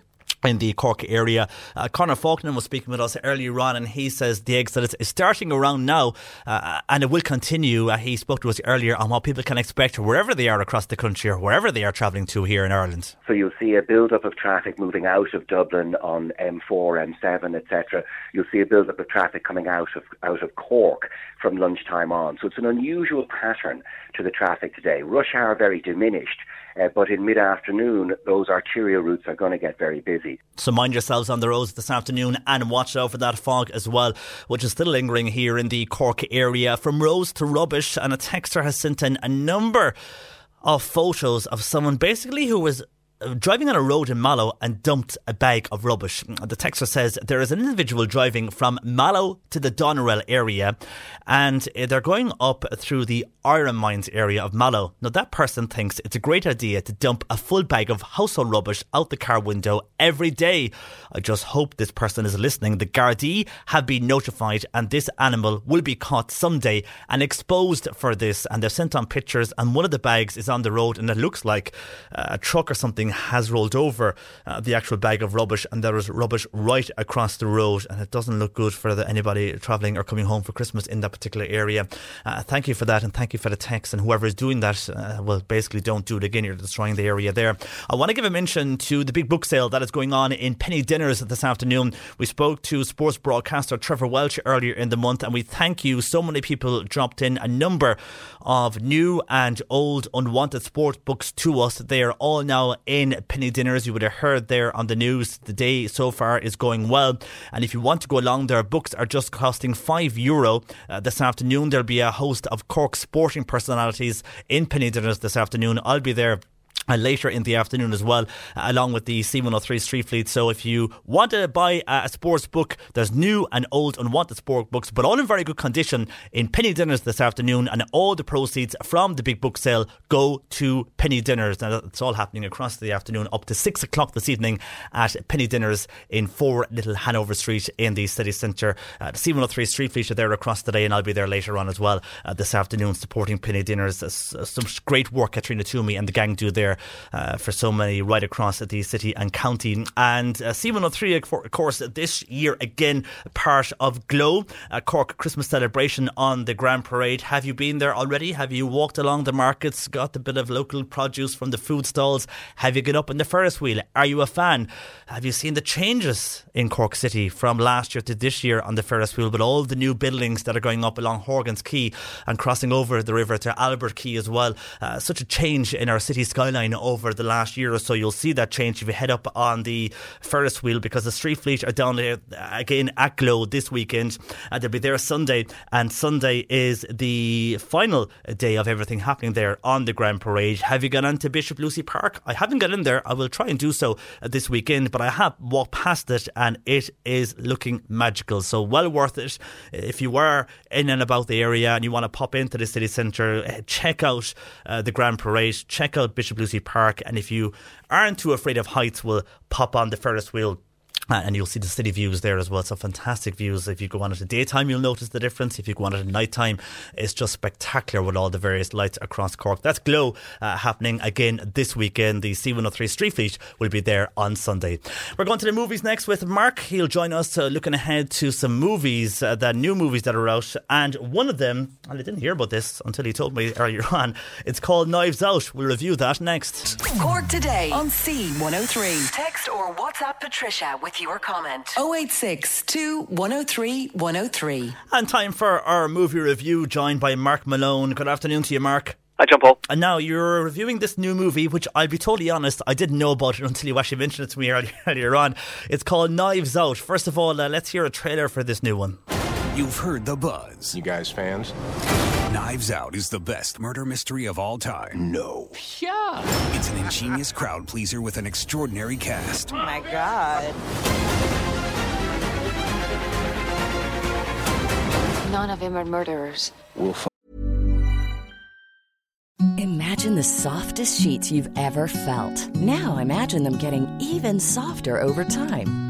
in the Cork area. Uh, Conor Faulkner was speaking with us earlier on, and he says the exodus is starting around now uh, and it will continue. Uh, he spoke to us earlier on what people can expect wherever they are across the country or wherever they are travelling to here in Ireland. So you'll see a build-up of traffic moving out of Dublin on M four, M seven, et cetera. You'll see a build-up of traffic coming out of, out of Cork from lunchtime on. So it's an unusual pattern to the traffic today. Rush hour very diminished. Uh, but in mid-afternoon, those arterial routes are going to get very busy. So mind yourselves on the roads this afternoon and watch out for that fog as well, which is still lingering here in the Cork area. From roads to rubbish, and a texter has sent in a number of photos of someone basically who was driving on a road in Mallow and dumped a bag of rubbish. The texter says there is an individual driving from Mallow to the Doneraile area, and they're going up through the iron mines area of Mallow. Now that person thinks it's a great idea to dump a full bag of household rubbish out the car window every day. I just hope this person is listening. The Gardaí have been notified and this animal will be caught someday and exposed for this. And they've sent on pictures, and one of the bags is on the road and it looks like a truck or something has rolled over uh, the actual bag of rubbish, and there is rubbish right across the road, and it doesn't look good for the, anybody travelling or coming home for Christmas in that particular area. Uh, thank you for that, and thank you for the text, and whoever is doing that, uh, well, basically don't do it again. You're destroying the area there. I want to give a mention to the big book sale that is going on in Penny Dinners this afternoon. We spoke to sports broadcaster Trevor Welch earlier in the month, and we thank you. So many people dropped in a number of new and old unwanted sport books to us. They are all now in in Penny Dinners. You would have heard there on the news, the day so far is going well, and if you want to go along, their books are just costing five euro. Uh, this afternoon there'll be a host of Cork sporting personalities in Penny Dinners this afternoon. I'll be there Uh, later in the afternoon as well, uh, along with the C one oh three Street Fleet. So if you want to buy uh, a sports book, there's new and old unwanted sport books, but all in very good condition in Penny Dinners this afternoon, and all the proceeds from the big book sale go to Penny Dinners. Now it's all happening across the afternoon up to six o'clock this evening at Penny Dinners in four Little Hanover Street in the city centre. Uh, the C one oh three Street Fleet are there across today, and I'll be there later on as well uh, this afternoon supporting Penny Dinners. Uh, some great work Katrina Toomey and the gang do there uh, for so many right across the city and county. And uh, C one oh three, of course, this year again part of Glow, a Cork Christmas celebration on the Grand Parade. Have you been there already? Have you walked along the markets, got a bit of local produce from the food stalls? Have you got up on the Ferris wheel? Are you a fan? Have you seen the changes in Cork City from last year to this year on the Ferris wheel, with all the new buildings that are going up along Horgan's Quay and crossing over the river to Albert Quay as well? Uh, such a change in our city skyline over the last year or so. You'll see that change if you head up on the Ferris wheel, because the Street Fleet are down there again at Glow this weekend, and they'll be there Sunday, and Sunday is the final day of everything happening there on the Grand Parade. Have you gone on to Bishop Lucy Park? I haven't got in there. I will try and do so this weekend, but I have walked past it and it is looking magical, so well worth it. If you were in and about the area and you want to pop into the city centre, check out uh, the Grand Parade, check out Bishop Lucy Park, and if you aren't too afraid of heights, will pop on the Ferris wheel. Uh, and you'll see the city views there as well. So fantastic views. If you go on at the daytime, you'll notice the difference. If you go on at night time, it's just spectacular with all the various lights across Cork. That's Glow uh, happening again this weekend. The C one oh three Street Fleet will be there on Sunday. We're going to the movies next with Mark. He'll join us uh, looking ahead to some movies, uh, the new movies that are out. And one of them, and I didn't hear about this until he told me earlier on, it's called Knives Out. We'll review that next. Cork Today on C one oh three. Text or WhatsApp Patricia with your comment. oh eight six two, one oh three, one oh three. And time for our movie review, joined by Mark Malone. Good afternoon to you, Mark. Hi, John Paul. And now you're reviewing this new movie, which I'll be totally honest, I didn't know about it until you actually mentioned it to me earlier, earlier on. It's called Knives Out. First of all, uh, let's hear a trailer for this new one. You've heard the buzz. You guys fans? Knives Out is the best murder mystery of all time. No. Yeah. It's an ingenious crowd pleaser with an extraordinary cast. Oh my God. None of them are murderers. We'll f- Imagine the softest sheets you've ever felt. Now imagine them getting even softer over time.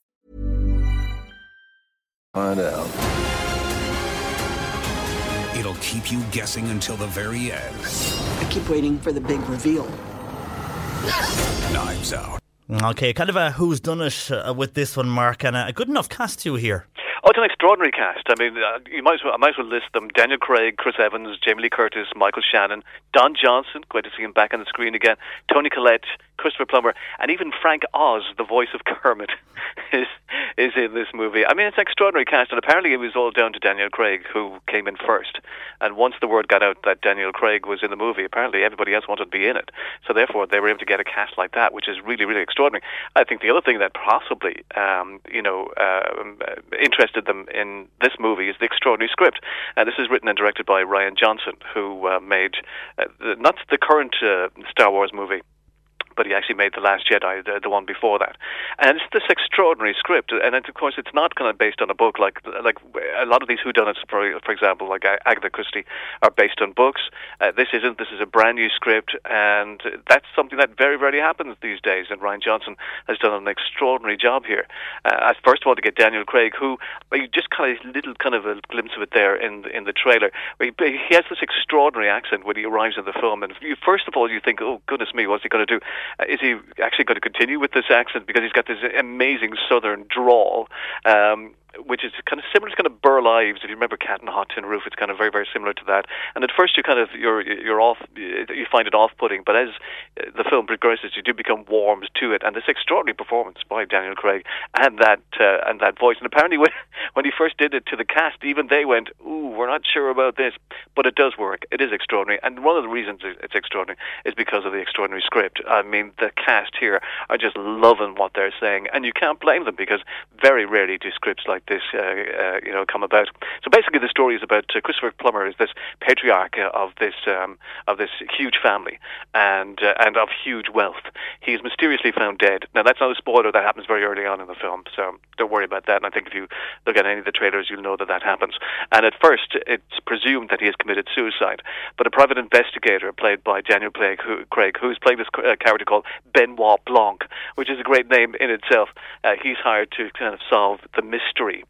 Find out. It'll keep you guessing until the very end. I keep waiting for the big reveal. Knives Out. Okay, kind of a who's done it uh, with this one, Mark, and a good enough cast too here. Oh, it's an extraordinary cast. I mean, uh, you might as well, I might as well list them. Daniel Craig, Chris Evans, Jamie Lee Curtis, Michael Shannon, Don Johnson, great to see him back on the screen again, Tony Collette, Christopher Plummer, and even Frank Oz, the voice of Kermit, is is in this movie. I mean, it's an extraordinary cast, and apparently it was all down to Daniel Craig, who came in first. And once the word got out that Daniel Craig was in the movie, apparently everybody else wanted to be in it. So therefore, they were able to get a cast like that, which is really, really extraordinary. I think the other thing that possibly, um, you know, uh, interests them in this movie is the extraordinary script, and this is written and directed by Ryan Johnson, who uh, made uh, the, not the current uh, Star Wars movie, but he actually made The Last Jedi, the, the one before that. And it's this extraordinary script, and it, of course it's not kind of based on a book like like a lot of these whodunits, for, for example, like Agatha Christie, are based on books. Uh, this isn't. This is a brand new script, and that's something that very rarely happens these days, and Ryan Johnson has done an extraordinary job here. Uh, I first want to get Daniel Craig, who you just kind of little kind of a glimpse of it there in in the trailer. He, he has this extraordinary accent when he arrives in the film, and you, first of all you think, oh goodness me, what's he going to do? Uh, is he actually going to continue with this accent, because he's got this amazing southern drawl, um, which is kind of similar to kind of Burl Ives, if you remember Cat in a Hot Tin Roof. It's kind of very, very similar to that. And at first you kind of you're you're off, you find it off-putting, but as the film progresses, you do become warmed to it. And this extraordinary performance by Daniel Craig and that uh, and that voice. And apparently, when when he first did it to the cast, even they went, "Ooh, we're not sure about this," but it does work. It is extraordinary, and one of the reasons it's extraordinary is because of the extraordinary script. I mean, the cast here are just loving what they're saying, and you can't blame them, because very rarely do scripts like this uh, uh, you know come about. So basically the story is about uh, Christopher Plummer is this patriarch of this um, of this huge family and uh, and of huge wealth. He is mysteriously found dead. Now that's not a spoiler, that happens very early on in the film, so don't worry about that, and I think if you look at any of the trailers you'll know that that happens. And at first it's presumed that he has committed suicide, but a private investigator played by Daniel Craig, who, Craig who's played this uh, character called Benoit Blanc, which is a great name in itself, uh, he's hired to kind of solve the mystery,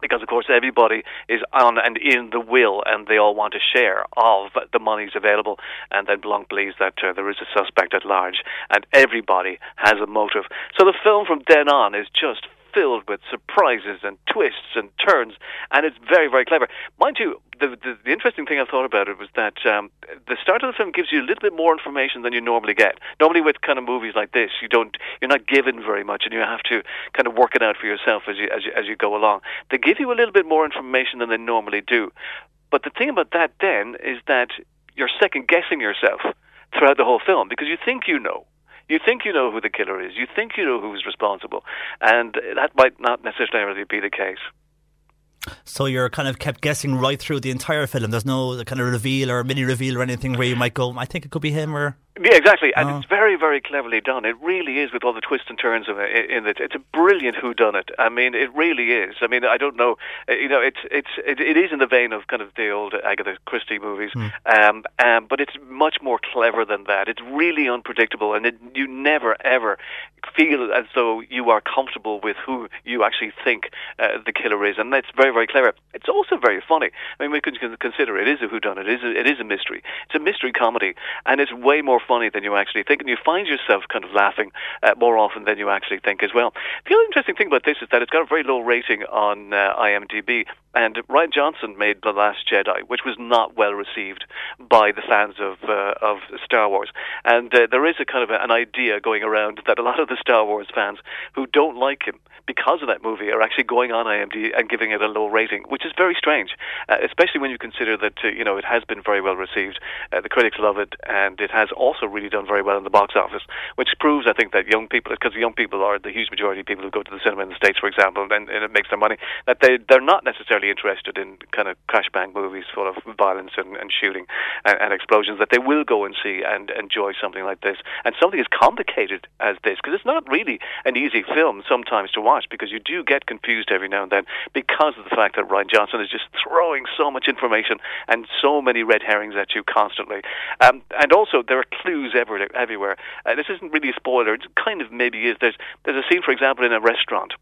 because, of course, everybody is on and in the will, and they all want a share of the monies available. And then Blanc believes that uh, there is a suspect at large, and everybody has a motive. So the film from then on is just filled with surprises and twists and turns, and it's very, very clever. Mind you, the, the, the interesting thing I thought about it was that um, the start of the film gives you a little bit more information than you normally get. Normally with kind of movies like this, you don't, you're not given very much, and you have to kind of work it out for yourself as you, as you, as you go along. They give you a little bit more information than they normally do. But the thing about that then is that you're second-guessing yourself throughout the whole film, because you think you know. You think you know who the killer is. You think you know who's responsible. And that might not necessarily be the case. So you're kind of kept guessing right through the entire film. There's no kind of reveal or mini-reveal or anything where you might go, I think it could be him, or... Yeah, exactly, and oh. It's very, very cleverly done. It really is, with all the twists and turns of it, in it. It's a brilliant whodunit. I mean, it really is. I mean, I don't know. You know, it's it's it, it is in the vein of kind of the old Agatha Christie movies, mm. um, um, but it's much more clever than that. It's really unpredictable, and it, you never ever feel as though you are comfortable with who you actually think uh, the killer is, and that's very, very clever. It's also very funny. I mean, we can consider it is a whodunit. It is a, it is a mystery. It's a mystery comedy, and it's way more funny than you actually think, and you find yourself kind of laughing uh, more often than you actually think as well. The other interesting thing about this is that it's got a very low rating on uh, I M D B, and Ryan Johnson made The Last Jedi, which was not well received by the fans of uh, of Star Wars, and uh, there is a kind of a, an idea going around that a lot of the Star Wars fans who don't like him because of that movie are actually going on I M D B and giving it a low rating, which is very strange, uh, especially when you consider that uh, you know it has been very well received, uh, the critics love it, and it has all also really done very well in the box office, which proves, I think, that young people, because young people are the huge majority of people who go to the cinema in the States, for example, and, and it makes their money, that they, they're not necessarily interested in kind of crash-bang movies full of violence and, and shooting and, and explosions, that they will go and see and enjoy something like this. And something as complicated as this, because it's not really an easy film sometimes to watch, because you do get confused every now and then because of the fact that Ryan Johnson is just throwing so much information and so many red herrings at you constantly. Um, and also, there are clues everywhere. Uh, this isn't really a spoiler. It kind of maybe is. There's there's a scene, for example, in a restaurant.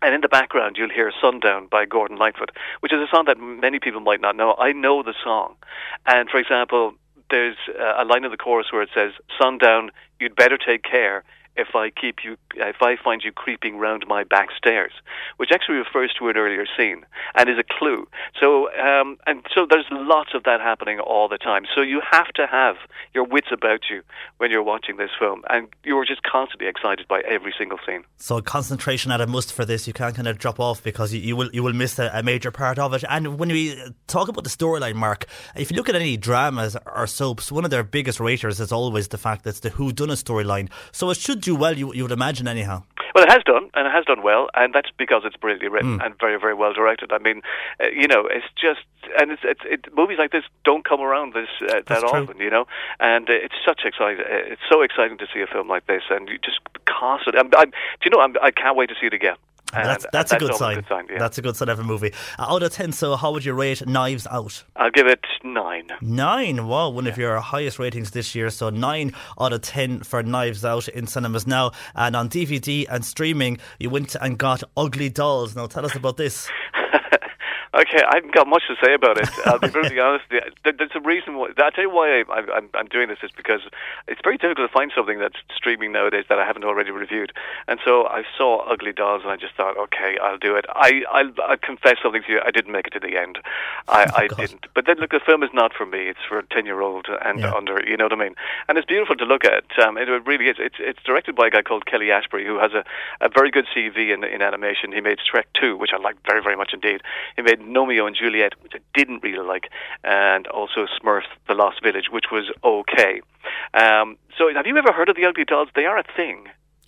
And in the background, you'll hear Sundown by Gordon Lightfoot, which is a song that many people might not know. I know the song. And, for example, there's uh, a line in the chorus where it says, "Sundown, you'd better take care. If I keep you, if I find you creeping round my back stairs," which actually refers to an earlier scene and is a clue. So, um, and so there's lots of that happening all the time. So you have to have your wits about you when you're watching this film, and you're just constantly excited by every single scene. So concentration at a must for this. You can't kind of drop off, because you, you will you will miss a, a major part of it. And when we talk about the storyline, Mark, if you look at any dramas or soaps, one of their biggest raters is always the fact that it's the whodunit storyline. So it should do well, you, you would imagine, anyhow. Well, it has done, and it has done well, and that's because it's brilliantly written mm. and very, very well directed. I mean, uh, you know, it's just, and it's, it's it, movies like this don't come around this uh, that true. often, you know, and uh, it's such exciting. Uh, it's so exciting to see a film like this, and you just constantly. I'm, I'm, do you know? I'm, I can't wait to see it again. And that's, that's, and a, that's good a good sign. Yeah. That's a good sign of a movie. Uh, out of ten, so how would you rate Knives Out? I'll give it nine. Nine? Wow, one yeah. of your highest ratings this year. So nine out of ten for Knives Out in cinemas now. And on D V D and streaming, you went and got Ugly Dolls. Now tell us about this. Okay, I haven't got much to say about it. I'll be brutally honest. There's a reason why. I'll tell you why I'm, I'm, I'm doing this is because it's very difficult to find something that's streaming nowadays that I haven't already reviewed. And so I saw Ugly Dolls and I just thought, okay, I'll do it. I, I'll, I'll confess something to you. I didn't make it to the end. I, oh, I didn't. But then, look, the film is not for me. It's for a ten-year-old and yeah. under, you know what I mean? And it's beautiful to look at. Um, it really is. It's, it's directed by a guy called Kelly Ashbury, who has a, a very good C V in, in animation. He made Shrek two, which I like very, very much indeed. He made Romeo and Juliet, which I didn't really like, and also Smurfs, The Lost Village, which was okay. Um, so have you ever heard of the Ugly Dolls? They are a thing.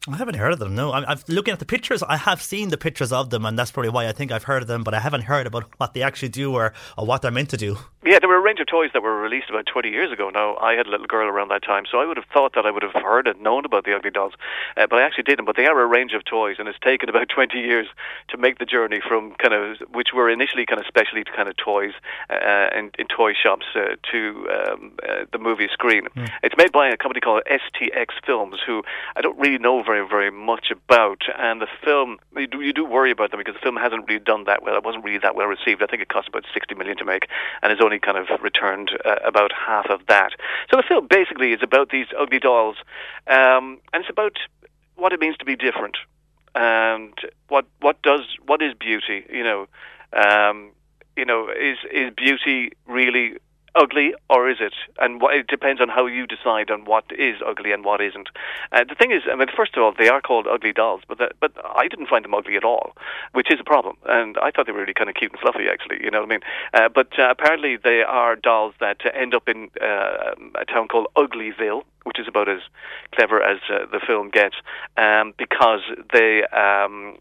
I haven't heard of them, no. I'm, I'm looking at the pictures. I have seen the pictures of them, and that's probably why I think I've heard of them, but I haven't heard about what they actually do or, or what they're meant to do. Yeah, there were a range of toys that were released about twenty years ago now. I had a little girl around that time, so I would have thought that I would have heard and known about the Ugly Dolls, uh, but I actually didn't. But they are a range of toys, and it's taken about twenty years to make the journey from kind of, which were initially kind of specialty kind of toys uh, and in toy shops uh, to um, uh, the movie screen. Mm. It's made by a company called S T X Films, who I don't really know very, very much about, and the film, you do, you do worry about them because the film hasn't really done that well. It wasn't really that well received. I think it cost about sixty million dollars to make and has only kind of returned uh, about half of that. So the film basically is about these ugly dolls, um, and it's about what it means to be different and what what does what is beauty, you know. Um, you know, is is beauty really ugly, or is it? And what, it depends on how you decide on what is ugly and what isn't. Uh, the thing is, I mean, first of all, they are called ugly dolls, but that, but I didn't find them ugly at all, which is a problem. And I thought they were really kind of cute and fluffy, actually, you know what I mean? Uh, but uh, apparently they are dolls that end up in uh, a town called Uglyville, which is about as clever as uh, the film gets, um, because they... Um,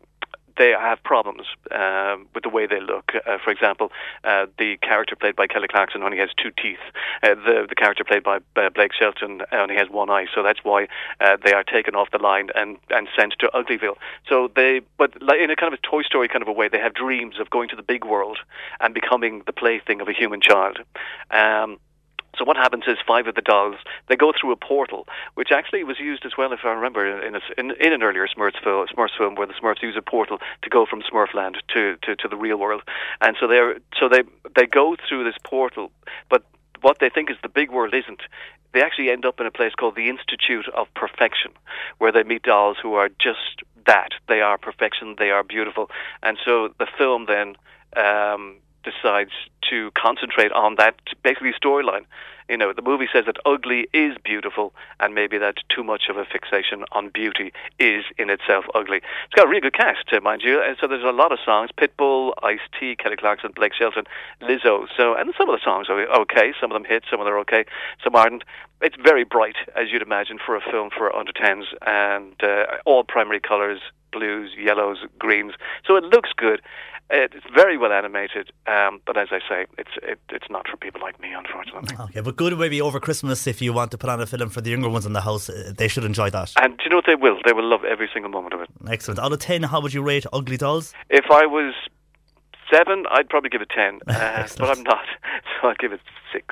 They have problems uh, with the way they look. Uh, for example, uh, the character played by Kelly Clarkson only has two teeth. Uh, the, the character played by uh, Blake Shelton only has one eye. So that's why uh, they are taken off the line and, and sent to Uglyville. So they, but in a kind of a Toy Story kind of a way, they have dreams of going to the big world and becoming the plaything of a human child. Um, So what happens is five of the dolls, they go through a portal, which actually was used as well, if I remember, in, a, in, in an earlier Smurfs film, Smurfs film where the Smurfs use a portal to go from Smurfland to, to, to the real world. And so, they're, so they they go through this portal, but what they think is the big world isn't. They actually end up in a place called the Institute of Perfection, where they meet dolls who are just that. They are perfection, they are beautiful. And so the film then... Um, decides to concentrate on that basically storyline. You know, the movie says that ugly is beautiful, and maybe that too much of a fixation on beauty is in itself ugly. It's got a really good cast, mind you, and so there's a lot of songs. Pitbull, Ice-T, Kelly Clarkson, Blake Shelton, Lizzo. So, and some of the songs are okay, some of them hit, some of them are okay, some aren't. It's very bright, as you'd imagine, for a film for under tens, and uh, all primary colours, blues, yellows, greens. So it looks good. It's very well animated, um, but as I say, it's it, it's not for people like me, unfortunately. Okay, but good maybe over Christmas if you want to put on a film for the younger ones in the house. They should enjoy that. And do you know what they will? They will love every single moment of it. Excellent. Out of ten, how would you rate Ugly Dolls? If I was seven, I'd probably give it ten, uh, but I'm not, so I'd give it six.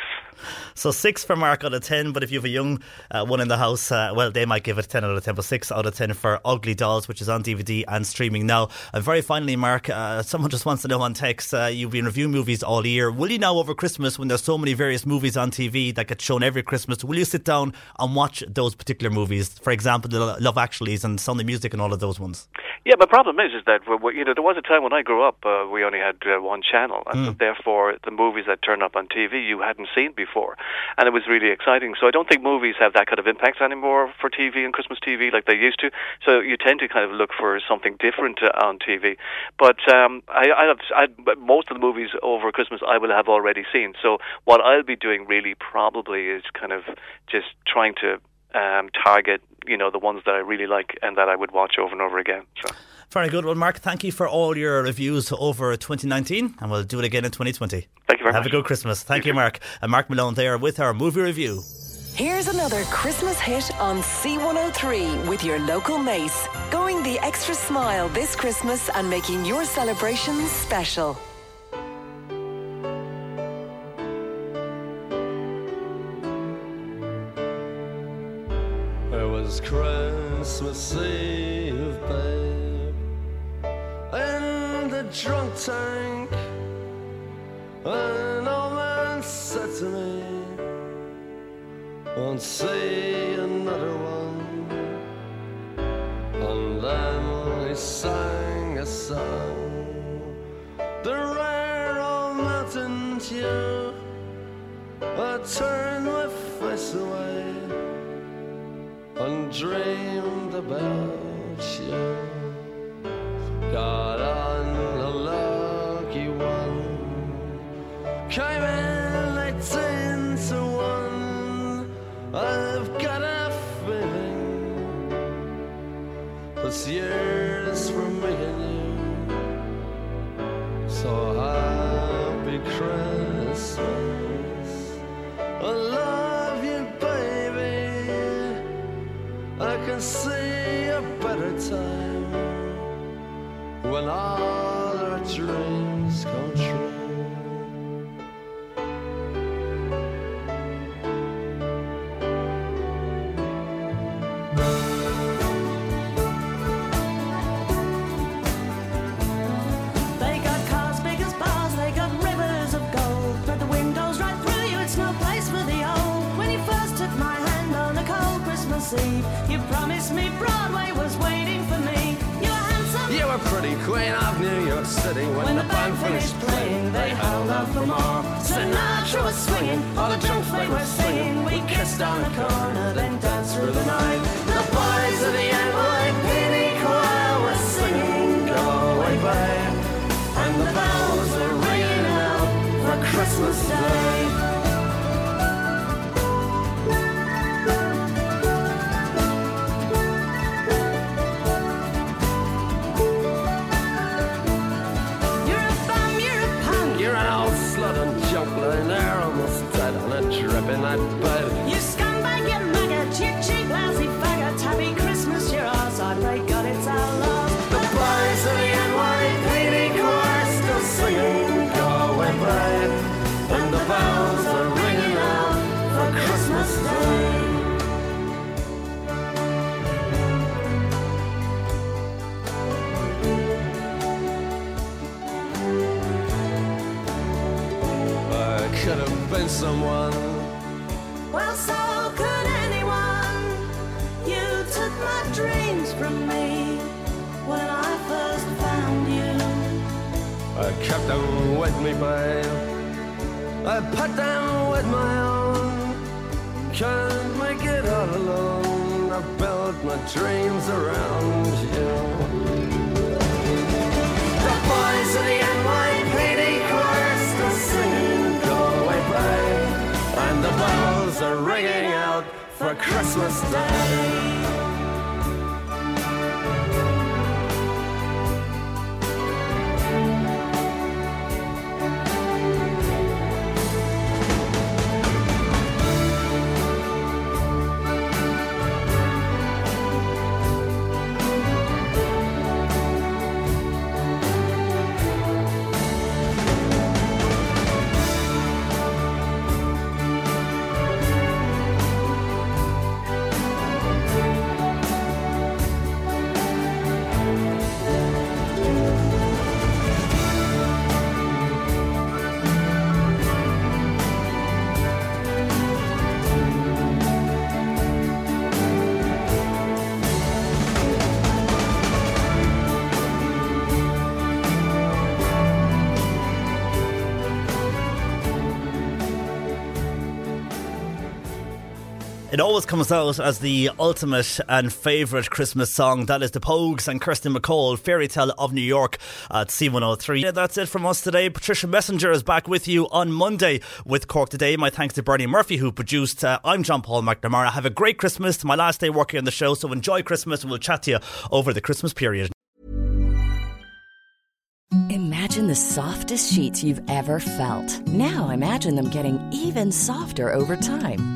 So six for Mark out of ten, but if you have a young uh, one in the house, uh, well, they might give it ten out of ten, but six out of ten for Ugly Dolls, which is on D V D and streaming now. And very finally, Mark, uh, someone just wants to know on text, uh, you've been reviewing movies all year. Will you now over Christmas, when there's so many various movies on T V that get shown every Christmas, will you sit down and watch those particular movies? For example, the Love Actuallys and Sound of Music and all of those ones. Yeah, my problem is, is that, you know, there was a time when I grew up, uh, we only had uh, one channel, and mm. therefore the movies that turn up on T V you hadn't seen before, and it was really exciting. So I don't think movies have that kind of impact anymore for T V and Christmas T V like they used to, so you tend to kind of look for something different uh, on T V, but um, I, I have, I, most of the movies over Christmas I will have already seen, so what I'll be doing really probably is kind of just trying to Um, target you know, the ones that I really like and that I would watch over and over again. So. Very good. Well, Mark, thank you for all your reviews over twenty nineteen, and we'll do it again in twenty twenty. Thank you very Have much. Have a good Christmas. Thank you, you Mark. And Mark Malone there with our movie review. Here's another Christmas hit on C one oh three with your local Mace. Going the extra smile this Christmas and making your celebrations special. It was Christmas Eve, babe, in the drunk tank. An old man said to me, won't see another one. And then he sang a song, the rare old mountain dew. I turned my face away and dreamed about you. Got on a lucky one, came in eighteen to one. I've got a feeling this year's for me and you. So happy Christmas, I love you baby. I can see a better time when all our dreams come true. You promised me Broadway was waiting for me. You were handsome, you were pretty, queen of New York City. When, when the band finished playing, they held out for more. Sinatra was swinging, all the junk they were singing. We kissed on the corner, then danced through the night. The boys of the N Y P D choir were singing Go Away Babe, and the bells were ringing out for Christmas Day. Dripping that bud. You scumbag, you maggot, you cheap, lousy faggot. Happy Christmas, you're ours. I pray God it's our love. The boys of the N Y P D choir still singing Go Away Babe, and the bells are ringing out for Christmas Day. I could have been someone. Well, so could anyone. You took my dreams from me when I first found you. I kept them with me, babe. I put them with my own. Can't make it all alone. I built my dreams around you. The boys of the N Y P D choir still singing Go Away Babe, and the bells are ringing out for Christmas Day. It always comes out as the ultimate and favourite Christmas song. That is the Pogues and Kirsten McCall, Fairy Tale of New York at C one oh three. Yeah, that's it from us today. Patricia Messenger is back with you on Monday with Cork Today. My thanks to Bernie Murphy who produced. Uh, I'm John Paul McNamara. Have a great Christmas. It's my last day working on the show, so enjoy Christmas and we'll chat to you over the Christmas period. Imagine the softest sheets you've ever felt. Now imagine them getting even softer over time.